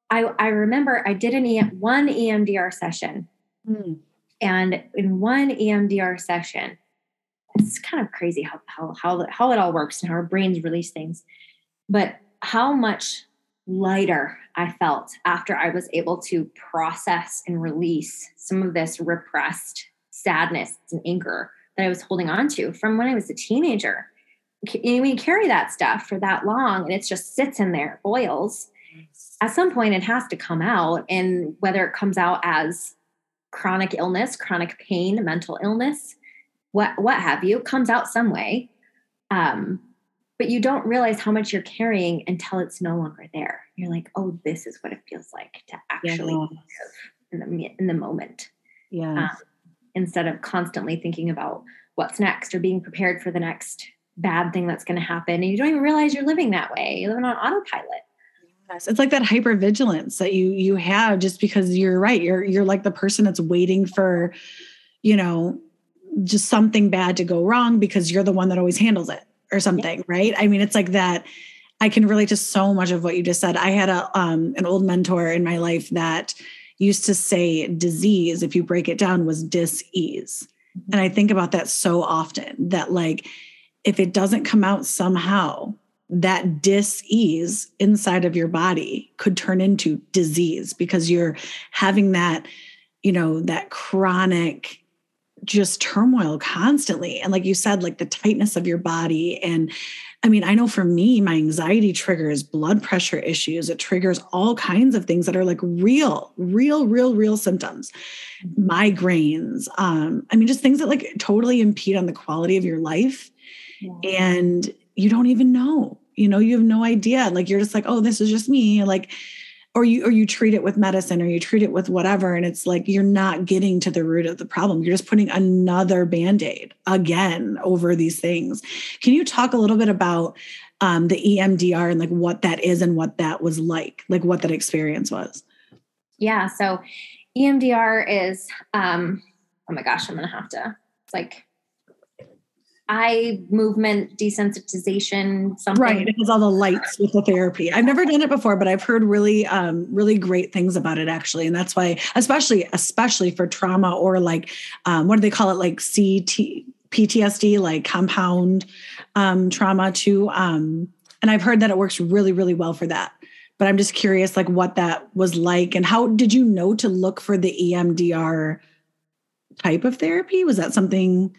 I, I remember I did an E M, one E M D R session mm. and in one E M D R session, it's kind of crazy how, how, how, how it all works and how our brains release things, but how much lighter I felt after I was able to process and release some of this repressed sadness and anger that I was holding on to from when I was a teenager. And we carry that stuff for that long and it just sits in there, boils. At some point it has to come out, and whether it comes out as chronic illness, chronic pain, mental illness, what, what have you, comes out some way. Um, But you don't realize how much you're carrying until it's no longer there. You're like, oh, this is what it feels like to actually live in the, in the moment. Yeah. Um, instead of constantly thinking about what's next or being prepared for the next bad thing that's going to happen. And you don't even realize you're living that way. You're living on autopilot. Yes. It's like that hypervigilance that you, you have just because you're right. You're, you're like the person that's waiting for, you know, just something bad to go wrong because you're the one that always handles it. Or something, yeah. Right? I mean, it's like that. I can relate to so much of what you just said. I had a um, an old mentor in my life that used to say disease, if you break it down, was dis-ease. Mm-hmm. And I think about that so often that like, if it doesn't come out somehow, that dis-ease inside of your body could turn into disease because you're having that, you know, that chronic just turmoil constantly. And like you said, like the tightness of your body. And I mean, I know for me, my anxiety triggers blood pressure issues. It triggers all kinds of things that are like real, real, real, real symptoms, migraines. Um, I mean, just things that like totally impede on the quality of your life. Yeah. And you don't even know, you know, you have no idea. Like, you're just like, oh, this is just me. Like, Or you or you treat it with medicine or you treat it with whatever. And it's like, you're not getting to the root of the problem. You're just putting another Band-Aid again over these things. Can you talk a little bit about um, the E M D R and like what that is and what that was like, like what that experience was? Yeah. So E M D R is, um, oh my gosh, I'm going to have to, it's like eye movement desensitization, something. Right. It has all the lights with the therapy. I've never done it before, but I've heard really, um, really great things about it actually. And that's why, especially, especially for trauma or like, um, what do they call it? Like C T, P T S D, like compound, um, trauma too. Um, and I've heard that it works really, really well for that, but I'm just curious, like what that was like and how did you know to look for the E M D R type of therapy? Was that something?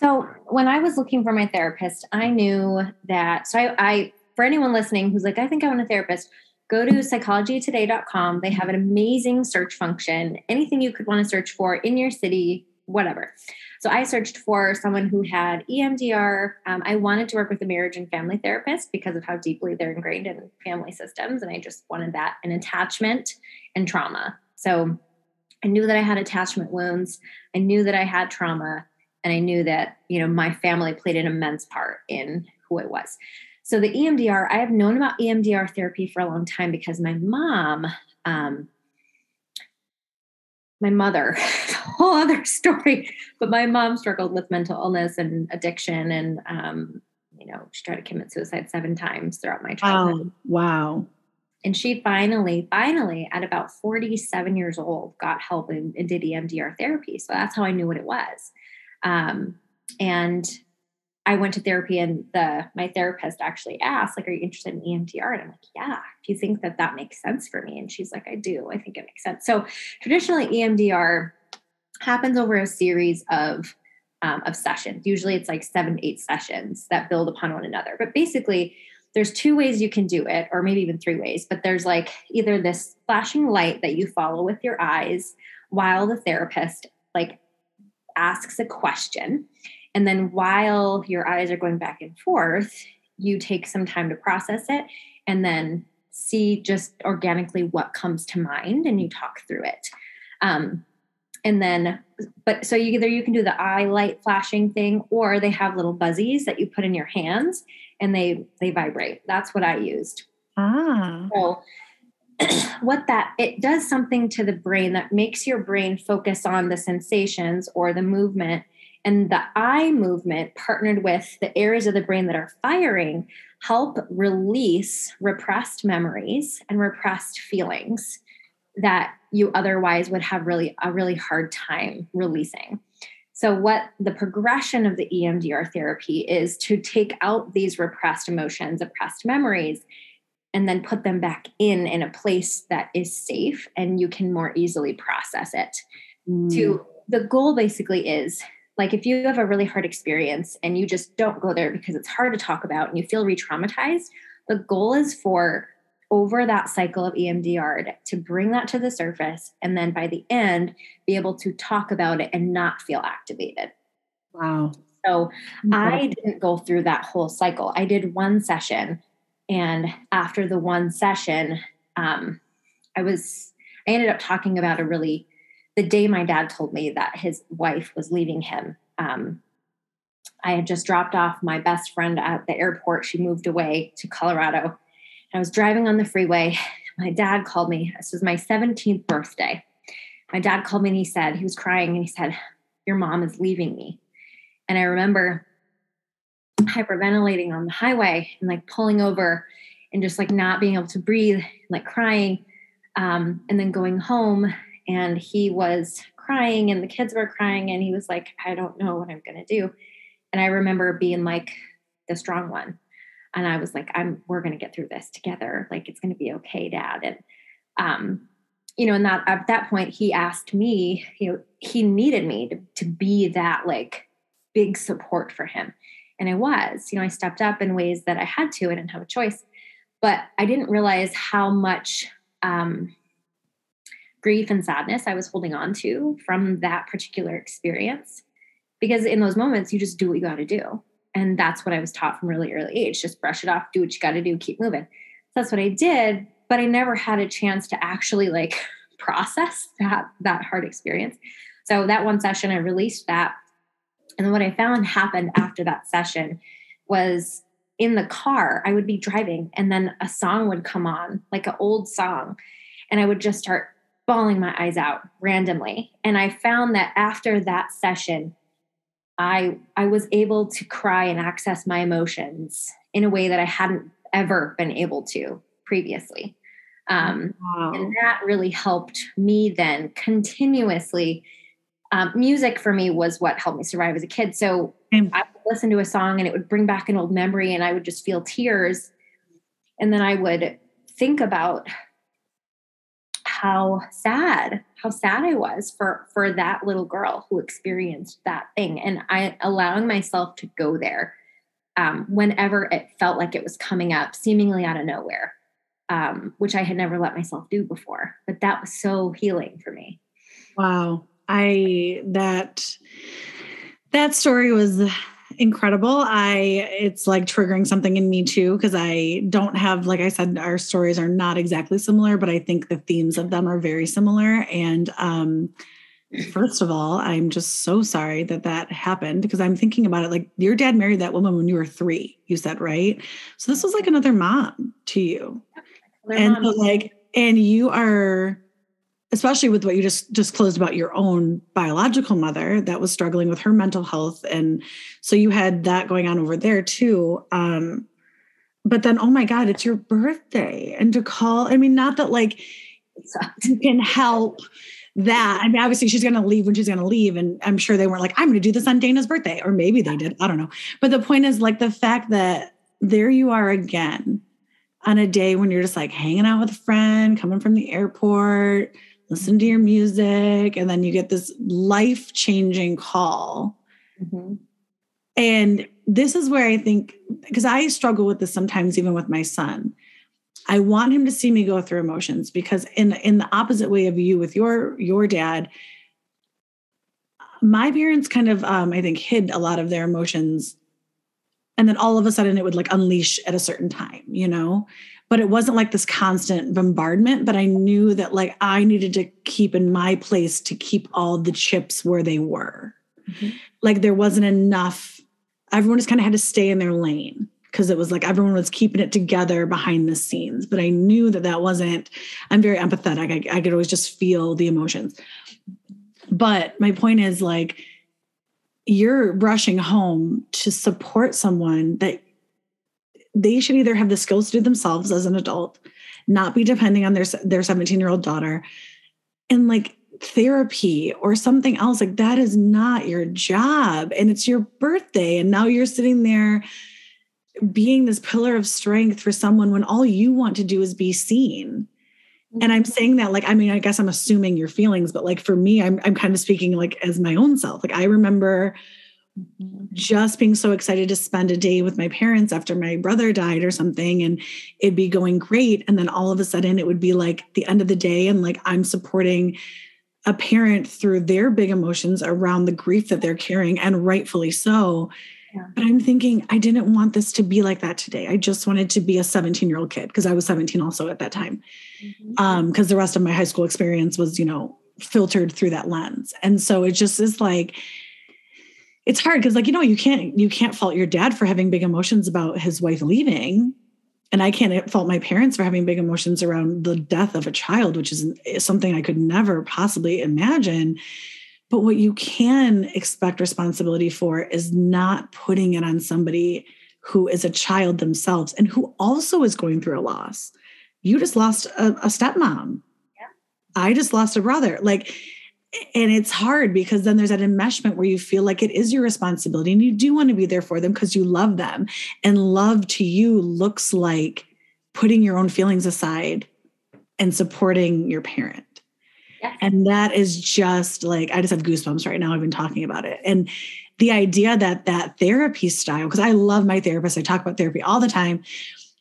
So when I was looking for my therapist, I knew that, so I, I, for anyone listening who's like, I think I want a therapist, go to psychology today dot com. They have an amazing search function, anything you could want to search for in your city, whatever. So I searched for someone who had E M D R. Um, I wanted to work with a marriage and family therapist because of how deeply they're ingrained in family systems. And I just wanted that and attachment and trauma. So I knew that I had attachment wounds. I knew that I had trauma. And I knew that, you know, my family played an immense part in who I was. So the E M D R, I have known about E M D R therapy for a long time because my mom, um, my mother, it's a whole other story, but my mom struggled with mental illness and addiction. And, um, you know, she tried to commit suicide seven times throughout my childhood. Oh, wow. And she finally, finally at about forty-seven years old, got help and, and did E M D R therapy. So that's how I knew what it was. Um, and I went to therapy and the, my therapist actually asked, like, are you interested in E M D R? And I'm like, yeah, do you think that that makes sense for me? And she's like, I do, I think it makes sense. So traditionally E M D R happens over a series of, um, of sessions. Usually it's like seven, eight sessions that build upon one another, but basically there's two ways you can do it, or maybe even three ways, but there's like either this flashing light that you follow with your eyes while the therapist like asks a question. And then while your eyes are going back and forth, you take some time to process it and then see just organically what comes to mind and you talk through it. Um, and then, but so you, either you can do the eye light flashing thing, or they have little buzzies that you put in your hands and they, they vibrate. That's what I used. Ah. So what that, it does something to the brain that makes your brain focus on the sensations or the movement, and the eye movement partnered with the areas of the brain that are firing help release repressed memories and repressed feelings that you otherwise would have really a really hard time releasing. So what the progression of the E M D R therapy is to take out these repressed emotions, repressed memories, and then put them back in, in a place that is safe and you can more easily process it. Mm. To, the goal basically is, like, if you have a really hard experience and you just don't go there because it's hard to talk about and you feel re-traumatized, the goal is for over that cycle of E M D R to bring that to the surface, and then by the end, be able to talk about it and not feel activated. Wow. So wow. I didn't go through that whole cycle. I did one session, and after the one session, um, I was, I ended up talking about a really, the day my dad told me that his wife was leaving him. Um, I had just dropped off my best friend at the airport. She moved away to Colorado. I was driving on the freeway. My dad called me. This was my seventeenth birthday. My dad called me and he said, he was crying and he said, "Your mom is leaving me." And I remember hyperventilating on the highway and like pulling over and just like not being able to breathe, like crying. Um, and then going home, and he was crying and the kids were crying and he was like, "I don't know what I'm going to do." And I remember being like the strong one. And I was like, I'm, we're going to get through this together. Like, it's going to be okay, Dad. And, um, you know, and that, at that point he asked me, you know, he needed me to, to be that like big support for him. And I was, you know, I stepped up in ways that I had to, I didn't have a choice, but I didn't realize how much, um, grief and sadness I was holding on to from that particular experience, because in those moments you just do what you got to do. And that's what I was taught from really early age. Just brush it off, do what you got to do, keep moving. So that's what I did, but I never had a chance to actually like process that, that hard experience. So that one session, I released that. And then what I found happened after that session was, in the car, I would be driving and then a song would come on, like an old song. And I would just start bawling my eyes out randomly. And I found that after that session, I I was able to cry and access my emotions in a way that I hadn't ever been able to previously. Um, wow. And that really helped me then continuously. Um, music for me was what helped me survive as a kid. So mm. I would listen to a song and it would bring back an old memory and I would just feel tears. And then I would think about how sad, how sad I was for, for that little girl who experienced that thing. And I allowing myself to go there um, whenever it felt like it was coming up, seemingly out of nowhere, um, which I had never let myself do before, but that was so healing for me. Wow. I, that, that story was incredible. I, it's like triggering something in me too, because I don't have, like I said, our stories are not exactly similar, but I think the themes of them are very similar. And um, first of all, I'm just so sorry that that happened, because I'm thinking about it. Like, your dad married that woman when you were three, you said, right? So this was like another mom to you. Their and so like, and you are, especially with what you just disclosed about your own biological mother that was struggling with her mental health. And so you had that going on over there too. Um, but then, oh my God, it's your birthday. And to call, I mean, not that like you can help that. I mean, obviously she's going to leave when she's going to leave. And I'm sure they weren't like, I'm going to do this on Dana's birthday, or maybe they did. I don't know. But the point is, like, the fact that there you are again on a day when you're just like hanging out with a friend, coming from the airport, listen to your music, and then you get this life-changing call. Mm-hmm. And this is where I think, because I struggle with this sometimes, even with my son, I want him to see me go through emotions, because in, in the opposite way of you with your, your dad, my parents kind of, um, I think, hid a lot of their emotions. And then all of a sudden it would like unleash at a certain time, you know, but it wasn't like this constant bombardment. But I knew that like I needed to keep in my place to keep all the chips where they were. Mm-hmm. Like there wasn't enough. Everyone just kind of had to stay in their lane, because it was like everyone was keeping it together behind the scenes. But I knew that that wasn't, I'm very empathetic. I, I could always just feel the emotions. But my point is, like, you're rushing home to support someone that they should either have the skills to do themselves as an adult, not be depending on their their seventeen-year-old daughter, and like therapy or something else. Like, that is not your job, and it's your birthday, and now you're sitting there being this pillar of strength for someone when all you want to do is be seen. And I'm saying that, like, I mean, I guess I'm assuming your feelings, but like for me, I'm I'm kind of speaking like as my own self. Like, I remember just being so excited to spend a day with my parents after my brother died or something, and it'd be going great. And then all of a sudden it would be like the end of the day, and like I'm supporting a parent through their big emotions around the grief that they're carrying, and rightfully so. Yeah. But I'm thinking, I didn't want this to be like that today. I just wanted to be a seventeen-year-old kid, because I was seventeen also at that time. Mm-hmm. Um, because the rest of my high school experience was, you know, filtered through that lens. And so it just is like, it's hard because, like, you know, you can't you can't fault your dad for having big emotions about his wife leaving. And I can't fault my parents for having big emotions around the death of a child, which is something I could never possibly imagine. But what you can expect responsibility for is not putting it on somebody who is a child themselves and who also is going through a loss. You just lost a, a stepmom. Yeah. I just lost a brother. Like, and it's hard because then there's that enmeshment where you feel like it is your responsibility and you do want to be there for them because you love them. And love to you looks like putting your own feelings aside and supporting your parent. Yeah. And that is just like, I just have goosebumps right now. I've been talking about it. And the idea that that therapy style, because I love my therapist, I talk about therapy all the time,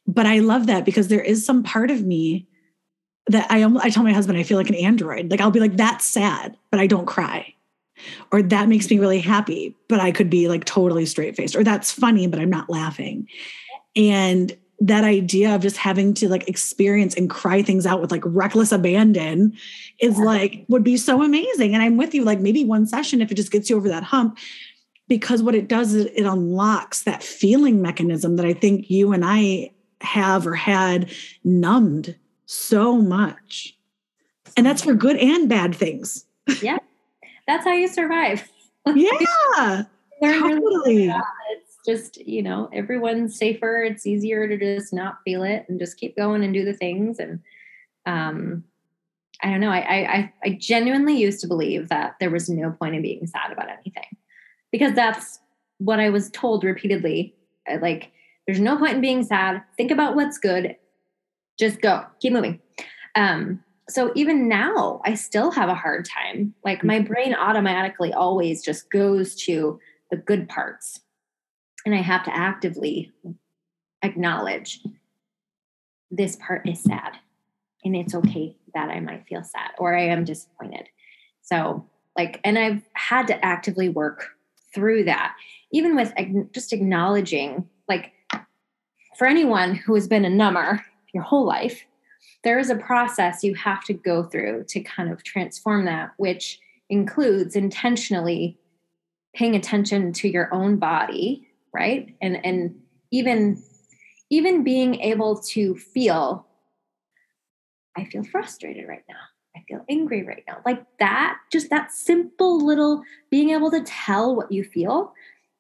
but I love that because there is some part of me that I I tell my husband, I feel like an android. Like, I'll be like, that's sad, but I don't cry. Or that makes me really happy, but I could be like totally straight-faced. Or that's funny, but I'm not laughing. And that idea of just having to like experience and cry things out with like reckless abandon is like, would be so amazing. And I'm with you, like maybe one session, if it just gets you over that hump, because what it does is it unlocks that feeling mechanism that I think you and I have or had numbed so much. And that's for good and bad things. Yeah. That's how you survive. Yeah. Totally. Just, you know, everyone's safer. It's easier to just not feel it and just keep going and do the things. And um, I don't know. I, I I genuinely used to believe that there was no point in being sad about anything, because that's what I was told repeatedly. I, like, there's no point in being sad. Think about what's good. Just go. Keep moving. Um, so even now, I still have a hard time. Like, my brain automatically always just goes to the good parts. And I have to actively acknowledge this part is sad, and it's okay that I might feel sad or I am disappointed. So like, and I've had to actively work through that, even with just acknowledging, like, for anyone who has been a number your whole life, there is a process you have to go through to kind of transform that, which includes intentionally paying attention to your own body. Right. And, and even, even being able to feel, I feel frustrated right now. I feel angry right now. Like that, just that simple little being able to tell what you feel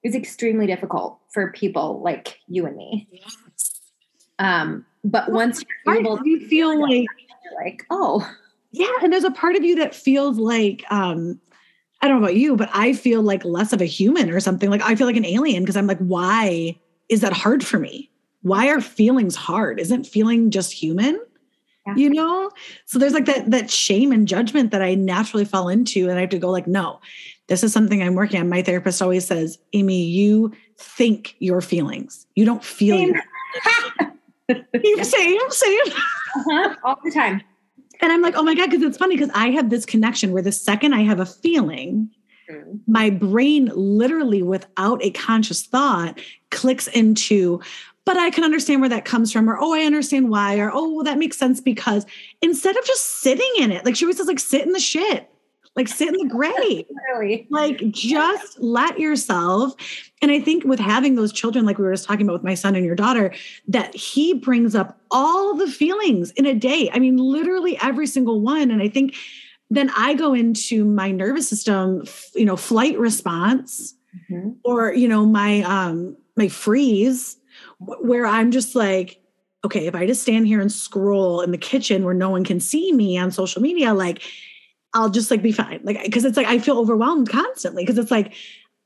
is extremely difficult for people like you and me. Um, but well, once you're able to you feel like, like, you're like, oh yeah. And there's a part of you that feels like, um, I don't know about you, but I feel like less of a human or something. Like, I feel like an alien because I'm like, why is that hard for me? Why are feelings hard? Isn't feeling just human? Yeah. You know? So there's like that, that shame and judgment that I naturally fall into. And I have to go like, no, this is something I'm working on. My therapist always says, Amy, you think your feelings. You don't feel your feelings. You say, I'm saying uh-huh. all the time. And I'm like, oh my God, because it's funny because I have this connection where the second I have a feeling, mm-hmm. my brain literally without a conscious thought clicks into, but I can understand where that comes from, or, oh, I understand why, or, oh, well, that makes sense because, instead of just sitting in it, like she always says, like, sit in the shit. Like sit in the gray, really? Like just let yourself. And I think with having those children, like we were just talking about with my son and your daughter, that he brings up all the feelings in a day. I mean, literally every single one. And I think then I go into my nervous system, you know, flight response, mm-hmm. or, you know, my, um, my freeze, where I'm just like, okay, if I just stand here and scroll in the kitchen where no one can see me on social media, like I'll just like be fine. Like, cause it's like, I feel overwhelmed constantly. Cause it's like,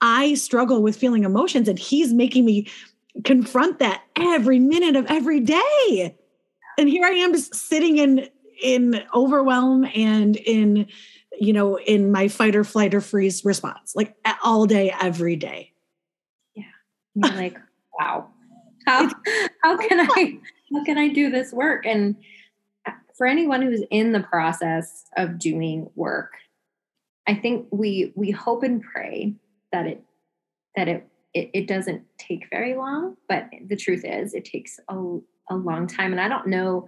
I struggle with feeling emotions and he's making me confront that every minute of every day. And here I am just sitting in, in overwhelm and in, you know, in my fight or flight or freeze response, like all day, every day. Yeah. You're like, wow, how, how can I, how can I do this work? And for anyone who's in the process of doing work, I think we, we hope and pray that it, that it, it, it doesn't take very long, but the truth is it takes a, a long time. And I don't know,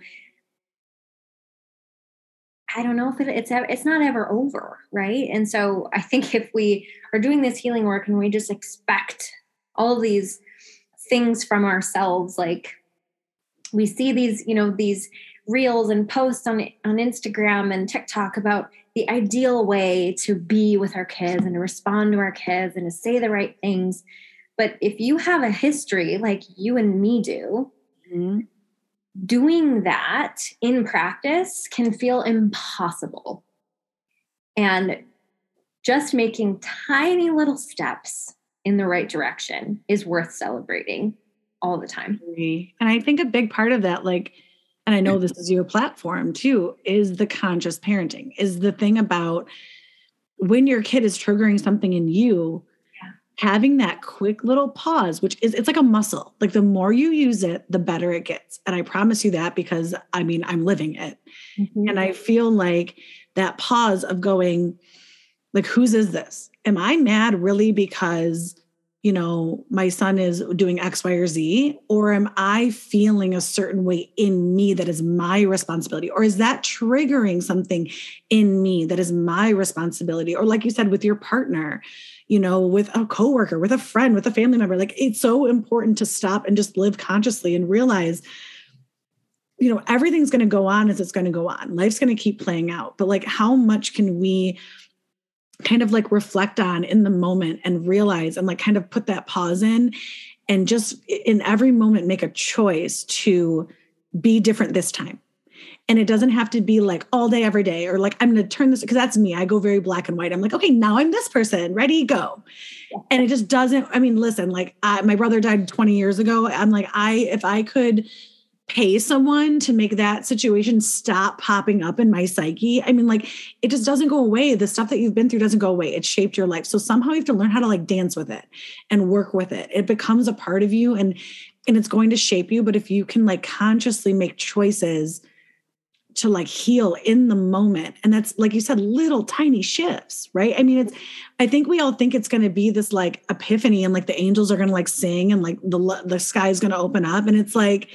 I don't know if it, it's, it's not ever over. Right. And so I think if we are doing this healing work and we just expect all these things from ourselves, like we see these, you know, these reels and posts on, on Instagram and TikTok about the ideal way to be with our kids and to respond to our kids and to say the right things. But if you have a history like you and me do, mm-hmm. doing that in practice can feel impossible. And just making tiny little steps in the right direction is worth celebrating all the time. And I think a big part of that, like, and I know this is your platform too, is the conscious parenting, is the thing about when your kid is triggering something in you, having that quick little pause, which is, it's like a muscle. Like the more you use it, the better it gets. And I promise you that because I mean, I'm living it. Mm-hmm. And I feel like that pause of going like, whose is this? Am I mad really because, you know, my son is doing X, Y, or Z, or am I feeling a certain way in me that is my responsibility? Or is that triggering something in me that is my responsibility? Or like you said, with your partner, you know, with a coworker, with a friend, with a family member, like it's so important to stop and just live consciously and realize, you know, everything's going to go on as it's going to go on. Life's going to keep playing out. But like, how much can we kind of like reflect on in the moment and realize and like kind of put that pause in and just in every moment make a choice to be different this time. And it doesn't have to be like all day, every day, or like, I'm going to turn this, because that's me. I go very black and white. I'm like, okay, now I'm this person, ready, go. And it just doesn't, I mean, listen, like I, my brother died twenty years ago. I'm like, I, if I could pay someone to make that situation stop popping up in my psyche. I mean, like, it just doesn't go away. The stuff that you've been through doesn't go away. It shaped your life. So somehow you have to learn how to like dance with it and work with it. It becomes a part of you and, and it's going to shape you. But if you can like consciously make choices to like heal in the moment. And that's, like you said, little tiny shifts, right? I mean, it's, I think we all think it's going to be this like epiphany and like the angels are going to like sing and like the, the sky is going to open up. And it's like,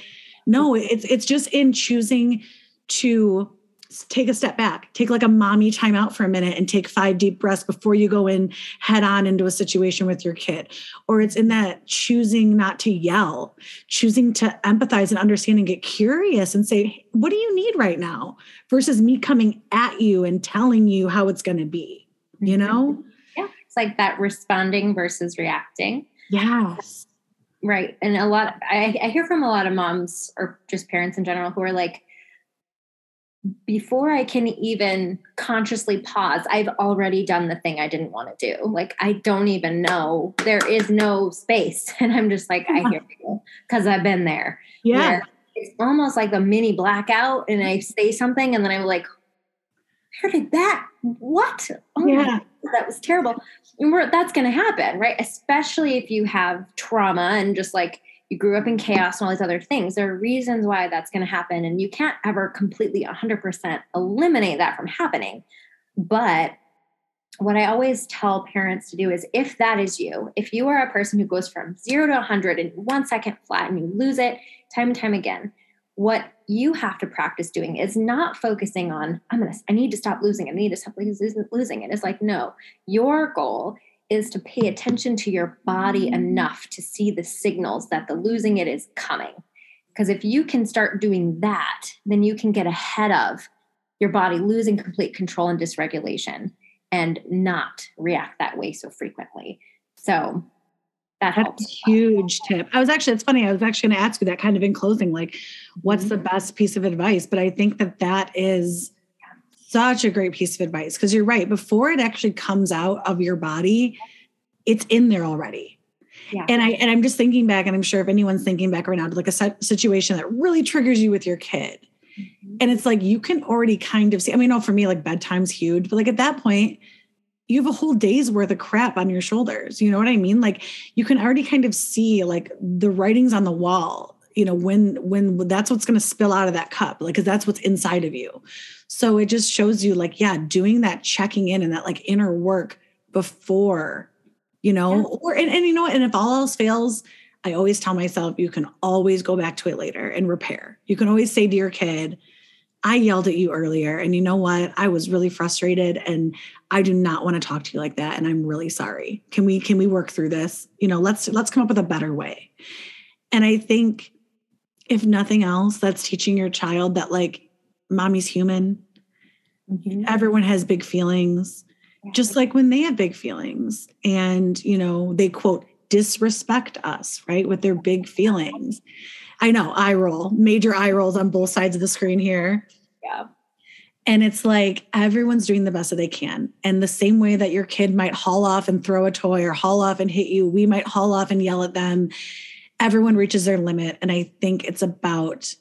no, it's it's just in choosing to take a step back, take like a mommy time out for a minute and take five deep breaths before you go in head on into a situation with your kid. Or it's in that choosing not to yell, choosing to empathize and understand and get curious and say, what do you need right now? Versus me coming at you and telling you how it's going to be, you know? Yeah, it's like that responding versus reacting. Yes. Right. And a lot, I, I hear from a lot of moms or just parents in general who are like, before I can even consciously pause, I've already done the thing I didn't want to do. Like, I don't even know. There is no space. And I'm just like, yeah. I hear you because I've been there. Yeah. It's almost like a mini blackout. And I say something and then I'm like, where did that, what? Oh yeah. My God, that was terrible. And we're, that's going to happen, right? Especially if you have trauma and just like you grew up in chaos and all these other things. There are reasons why that's going to happen. And you can't ever completely one hundred percent eliminate that from happening. But what I always tell parents to do is if that is you, if you are a person who goes from zero to one hundred in one second flat and you lose it time and time again, what you have to practice doing is not focusing on, I'm going to, I need to stop losing. I need to stop losing it. It's like, no, your goal is to pay attention to your body enough to see the signals that the losing it is coming. Because if you can start doing that, then you can get ahead of your body losing complete control and dysregulation and not react that way so frequently. So that helps. That's a huge tip. I was actually, it's funny. I was actually going to ask you that kind of in closing, like what's mm-hmm. the best piece of advice? But I think that that is yeah. such a great piece of advice, because you're right. Before it actually comes out of your body, it's in there already. Yeah. And I, and I'm just thinking back, and I'm sure if anyone's thinking back right now to like a situation that really triggers you with your kid. Mm-hmm. And it's like, you can already kind of see, I mean, no, for me, like bedtime's huge, but like at that point, you have a whole day's worth of crap on your shoulders. You know what I mean? Like you can already kind of see like the writings on the wall, you know, when, when that's what's going to spill out of that cup, like, cause that's what's inside of you. So it just shows you like, yeah, doing that checking in and that like inner work before, you know, yeah. or, and, and, you know, and if all else fails, I always tell myself, you can always go back to it later and repair. You can always say to your kid, I yelled at you earlier, and you know what? I was really frustrated, and I do not want to talk to you like that. And I'm really sorry. Can we, can we work through this? You know, let's, let's come up with a better way. And I think if nothing else, that's teaching your child that like mommy's human, mm-hmm. everyone has big feelings, yeah. just like when they have big feelings and, you know, they quote, disrespect us, right? With their big feelings. I know, eye roll, major eye rolls on both sides of the screen here. Yeah. And it's like, everyone's doing the best that they can. And the same way that your kid might haul off and throw a toy or haul off and hit you, we might haul off and yell at them. Everyone reaches their limit. And I think it's about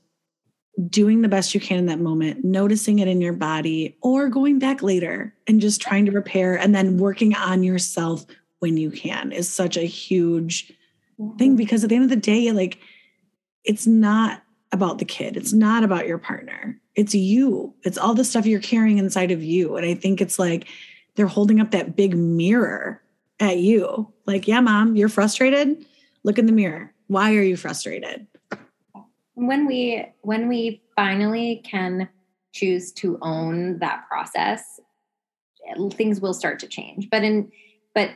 doing the best you can in that moment, noticing it in your body, or going back later and just trying to repair, and then working on yourself when you can is such a huge mm-hmm. thing, because at the end of the day, like, it's not about the kid. It's not about your partner. It's you. It's all the stuff you're carrying inside of you. And I think it's like they're holding up that big mirror at you. Like, yeah, mom, you're frustrated. Look in the mirror. Why are you frustrated? When we, when we finally can choose to own that process, things will start to change. But in, but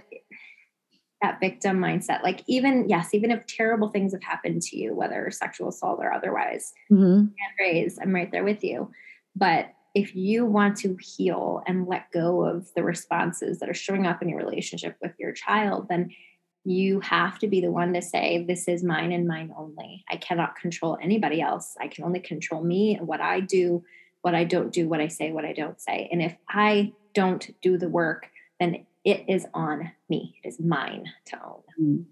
that victim mindset, like even, yes, even if terrible things have happened to you, whether sexual assault or otherwise, mm-hmm. hand raise, I'm right there with you. But if you want to heal and let go of the responses that are showing up in your relationship with your child, then you have to be the one to say, this is mine and mine only. I cannot control anybody else. I can only control me and what I do, what I don't do, what I say, what I don't say. And if I don't do the work, then it is on me. It is mine to own. Mm.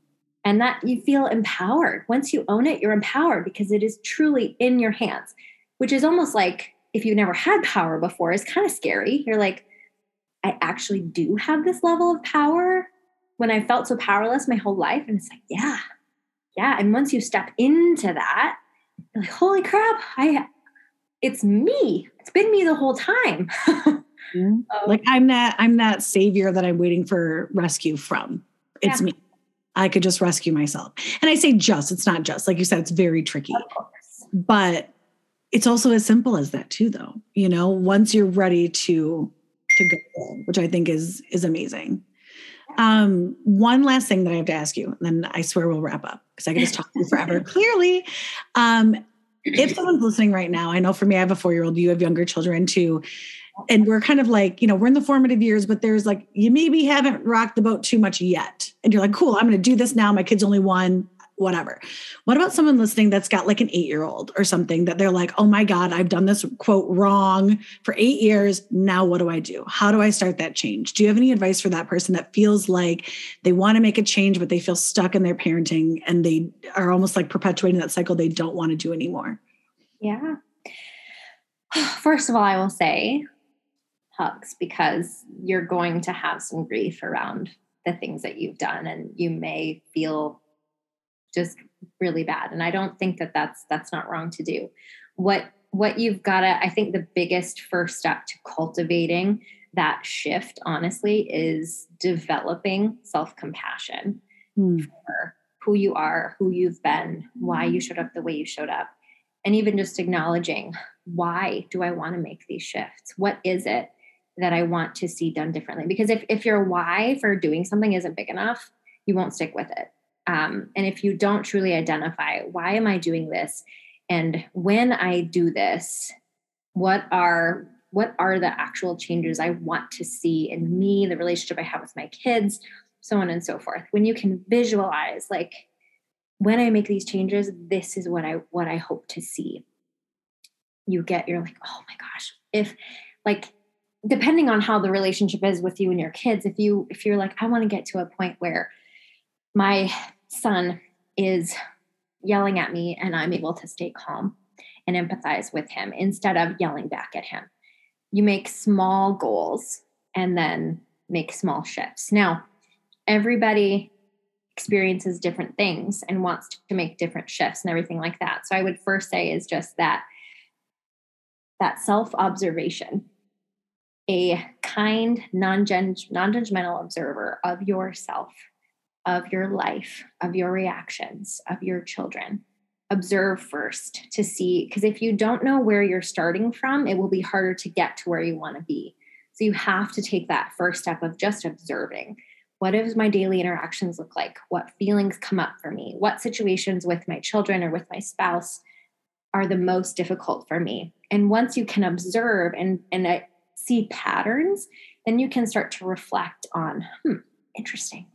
And that you feel empowered. Once you own it, you're empowered, because it is truly in your hands, which is almost like if you've never had power before, it's kind of scary. You're like, I actually do have this level of power when I felt so powerless my whole life. And it's like, yeah, yeah. And once you step into that, you're like, holy crap, I, it's me. It's been me the whole time. Mm-hmm. Um, like I'm that, I'm that savior that I'm waiting for rescue from. It's yeah. me. I could just rescue myself. And I say just, it's not just, like you said, it's very tricky, but it's also as simple as that too, though. You know, once you're ready to, to go, which I think is, is amazing. Um, one last thing that I have to ask you, and then I swear we'll wrap up, because I could just talk to you forever. Clearly. Um, if someone's listening right now, I know for me, I have a four-year-old, you have younger children too. And we're kind of like, you know, we're in the formative years, but there's like, you maybe haven't rocked the boat too much yet. And you're like, cool, I'm going to do this now. My kid's only one, whatever. What about someone listening that's got like an eight-year-old or something that they're like, oh my God, I've done this quote wrong for eight years. Now what do I do? How do I start that change? Do you have any advice for that person that feels like they want to make a change, but they feel stuck in their parenting and they are almost like perpetuating that cycle they don't want to do anymore? Yeah. First of all, I will say, hugs, because you're going to have some grief around the things that you've done, and you may feel just really bad. And I don't think that that's, that's not wrong to do. What, what you've got to, I think the biggest first step to cultivating that shift, honestly, is developing self-compassion mm. for who you are, who you've been, why you showed up the way you showed up. And even just acknowledging, why do I want to make these shifts? What is it that I want to see done differently? Because if, if your why for doing something isn't big enough, you won't stick with it. Um, and if you don't truly identify, why am I doing this? And when I do this, what are, what are the actual changes I want to see in me, the relationship I have with my kids, so on and so forth. When you can visualize, like, when I make these changes, this is what I, what I hope to see. You get, you're like, oh my gosh, if like, depending on how the relationship is with you and your kids, if you, if you're like, I want to get to a point where my son is yelling at me and I'm able to stay calm and empathize with him instead of yelling back at him. You make small goals and then make small shifts. Now, everybody experiences different things and wants to make different shifts and everything like that. So I would first say is just that, that self-observation, a kind, non-judge, non-judgmental observer of yourself, of your life, of your reactions, of your children. Observe first to see, because if you don't know where you're starting from, it will be harder to get to where you want to be. So you have to take that first step of just observing. What does my daily interactions look like? What feelings come up for me? What situations with my children or with my spouse are the most difficult for me? And once you can observe and, and uh, see patterns, then you can start to reflect on, hmm, interesting.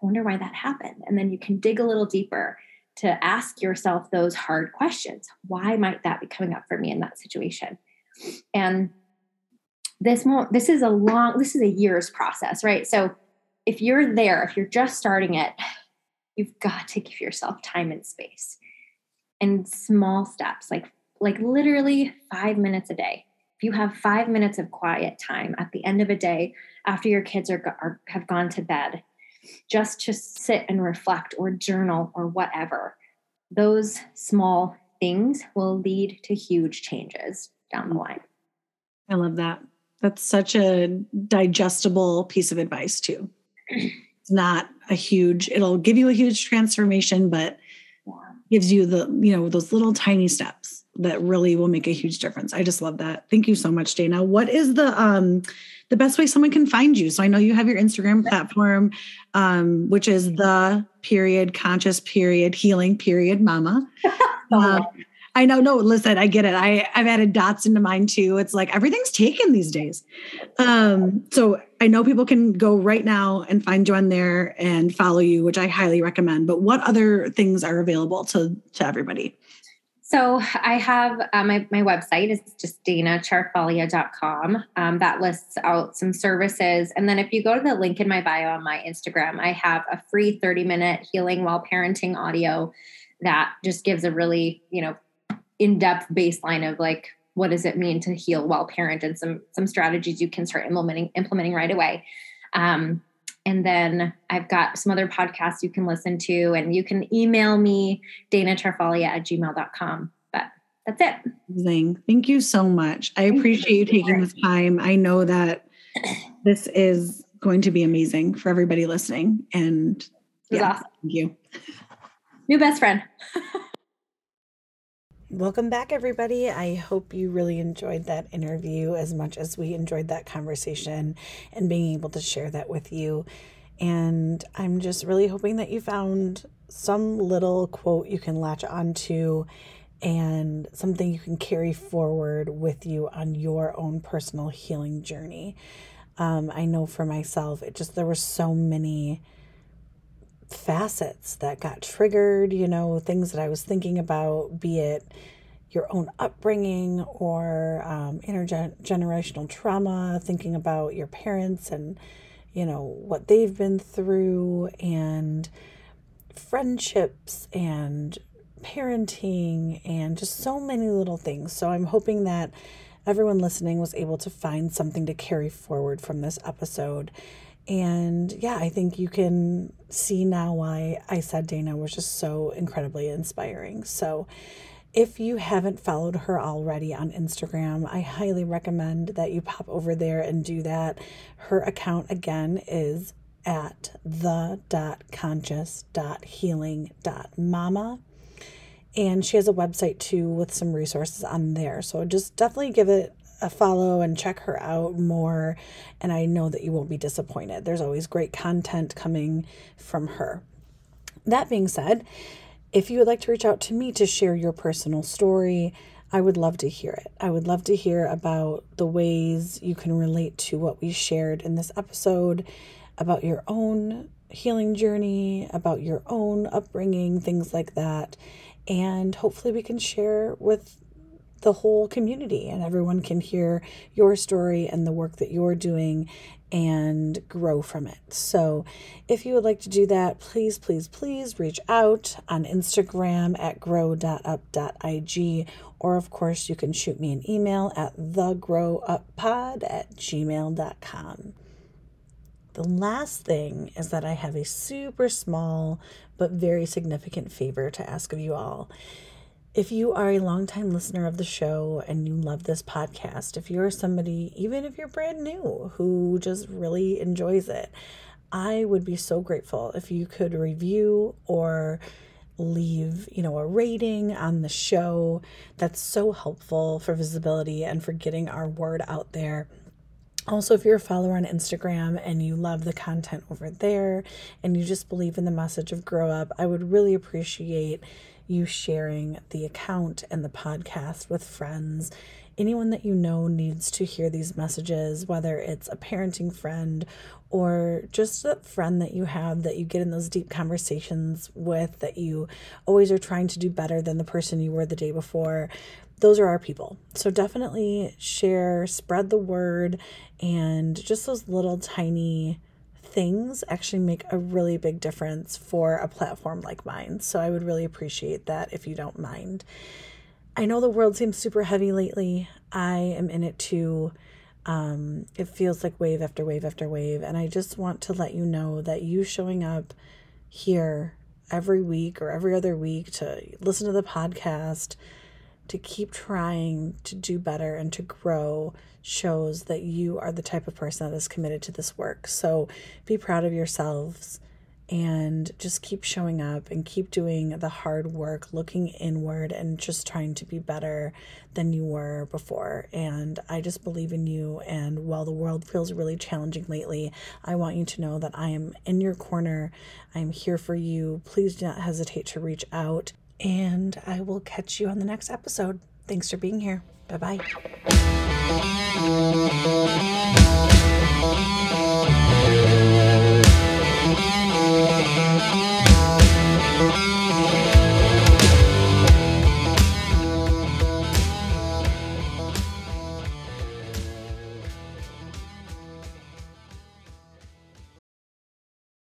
I wonder why that happened. And then you can dig a little deeper to ask yourself those hard questions. Why might that be coming up for me in that situation? And this won't, this is a long, this is a year's process, right? So if you're there, if you're just starting it, you've got to give yourself time and space and small steps, like, like literally five minutes a day. If you have five minutes of quiet time at the end of a day, after your kids are, are have gone to bed, just to sit and reflect or journal or whatever, those small things will lead to huge changes down the line. I love that. That's such a digestible piece of advice too. It's not a huge, it'll give you a huge transformation, but yeah. Gives you the, you know, those little tiny steps that really will make a huge difference. I just love that. Thank you so much, Dana. What is the, um, the best way someone can find you? So I know you have your Instagram platform, um, which is the period conscious period healing period mama. Um, I know. No, listen, I get it. I I've added dots into mine too. It's like everything's taken these days. Um, so I know people can go right now and find you on there and follow you, which I highly recommend, but what other things are available to, to everybody? So I have, uh, my, my website is just dana charfolia dot com. Um, that lists out some services. And then if you go to the link in my bio on my Instagram, I have a free thirty minute healing while parenting audio that just gives a really, you know, in-depth baseline of like, what does it mean to heal while parent and some, some strategies you can start implementing, implementing right away. Um, And then I've got some other podcasts you can listen to, and you can email me, dana charfolia at gmail dot com. But that's it. Amazing. Thank you so much. I appreciate you taking this time. I know that this is going to be amazing for everybody listening. And yeah, awesome. Thank you. New best friend. Welcome back, everybody. I hope you really enjoyed that interview as much as we enjoyed that conversation and being able to share that with you. And I'm just really hoping that you found some little quote you can latch onto and something you can carry forward with you on your own personal healing journey. Um, I know for myself, it just, there were so many facets that got triggered, you know, things that I was thinking about, be it your own upbringing or um, intergenerational trauma, thinking about your parents and, you know, what they've been through and friendships and parenting and just so many little things. So I'm hoping that everyone listening was able to find something to carry forward from this episode. And yeah, I think you can see now why I said Dana was just so incredibly inspiring. So if you haven't followed her already on Instagram, I highly recommend that you pop over there and do that. Her account again is at the dot conscious dot healing dot mama. And she has a website too with some resources on there. So just definitely give it a follow and check her out more. And I know that you won't be disappointed. There's always great content coming from her. That being said, if you would like to reach out to me to share your personal story, I would love to hear it. I would love to hear about the ways you can relate to what we shared in this episode, about your own healing journey, about your own upbringing, things like that. And hopefully we can share with the whole community and everyone can hear your story and the work that you're doing and grow from it. So if you would like to do that, please, please, please reach out on Instagram at grow dot up dot I G, or of course you can shoot me an email at the grow up pod at gmail dot com. The last thing is that I have a super small but very significant favor to ask of you all. If you are a longtime listener of the show and you love this podcast, if you're somebody, even if you're brand new, who just really enjoys it, I would be so grateful if you could review or leave, you know, a rating on the show. That's so helpful for visibility and for getting our word out there. Also, if you're a follower on Instagram and you love the content over there and you just believe in the message of Grow Up, I would really appreciate you sharing the account and the podcast with friends. Anyone that you know needs to hear these messages, whether it's a parenting friend or just a friend that you have that you get in those deep conversations with, that you always are trying to do better than the person you were the day before. Those are our people. So definitely share, spread the word, and just those little tiny things actually make a really big difference for a platform like mine. So I would really appreciate that if you don't mind. I know the world seems super heavy lately. I am in it too. Um, it feels like wave after wave after wave. And I just want to let you know that you showing up here every week or every other week to listen to the podcast, to keep trying to do better and to grow, shows that you are the type of person that is committed to this work. So be proud of yourselves and just keep showing up and keep doing the hard work, looking inward and just trying to be better than you were before. And I just believe in you. And while the world feels really challenging lately, I want you to know that I am in your corner. I'm here for you. Please do not hesitate to reach out. And I will catch you on the next episode. Thanks for being here. Bye-bye.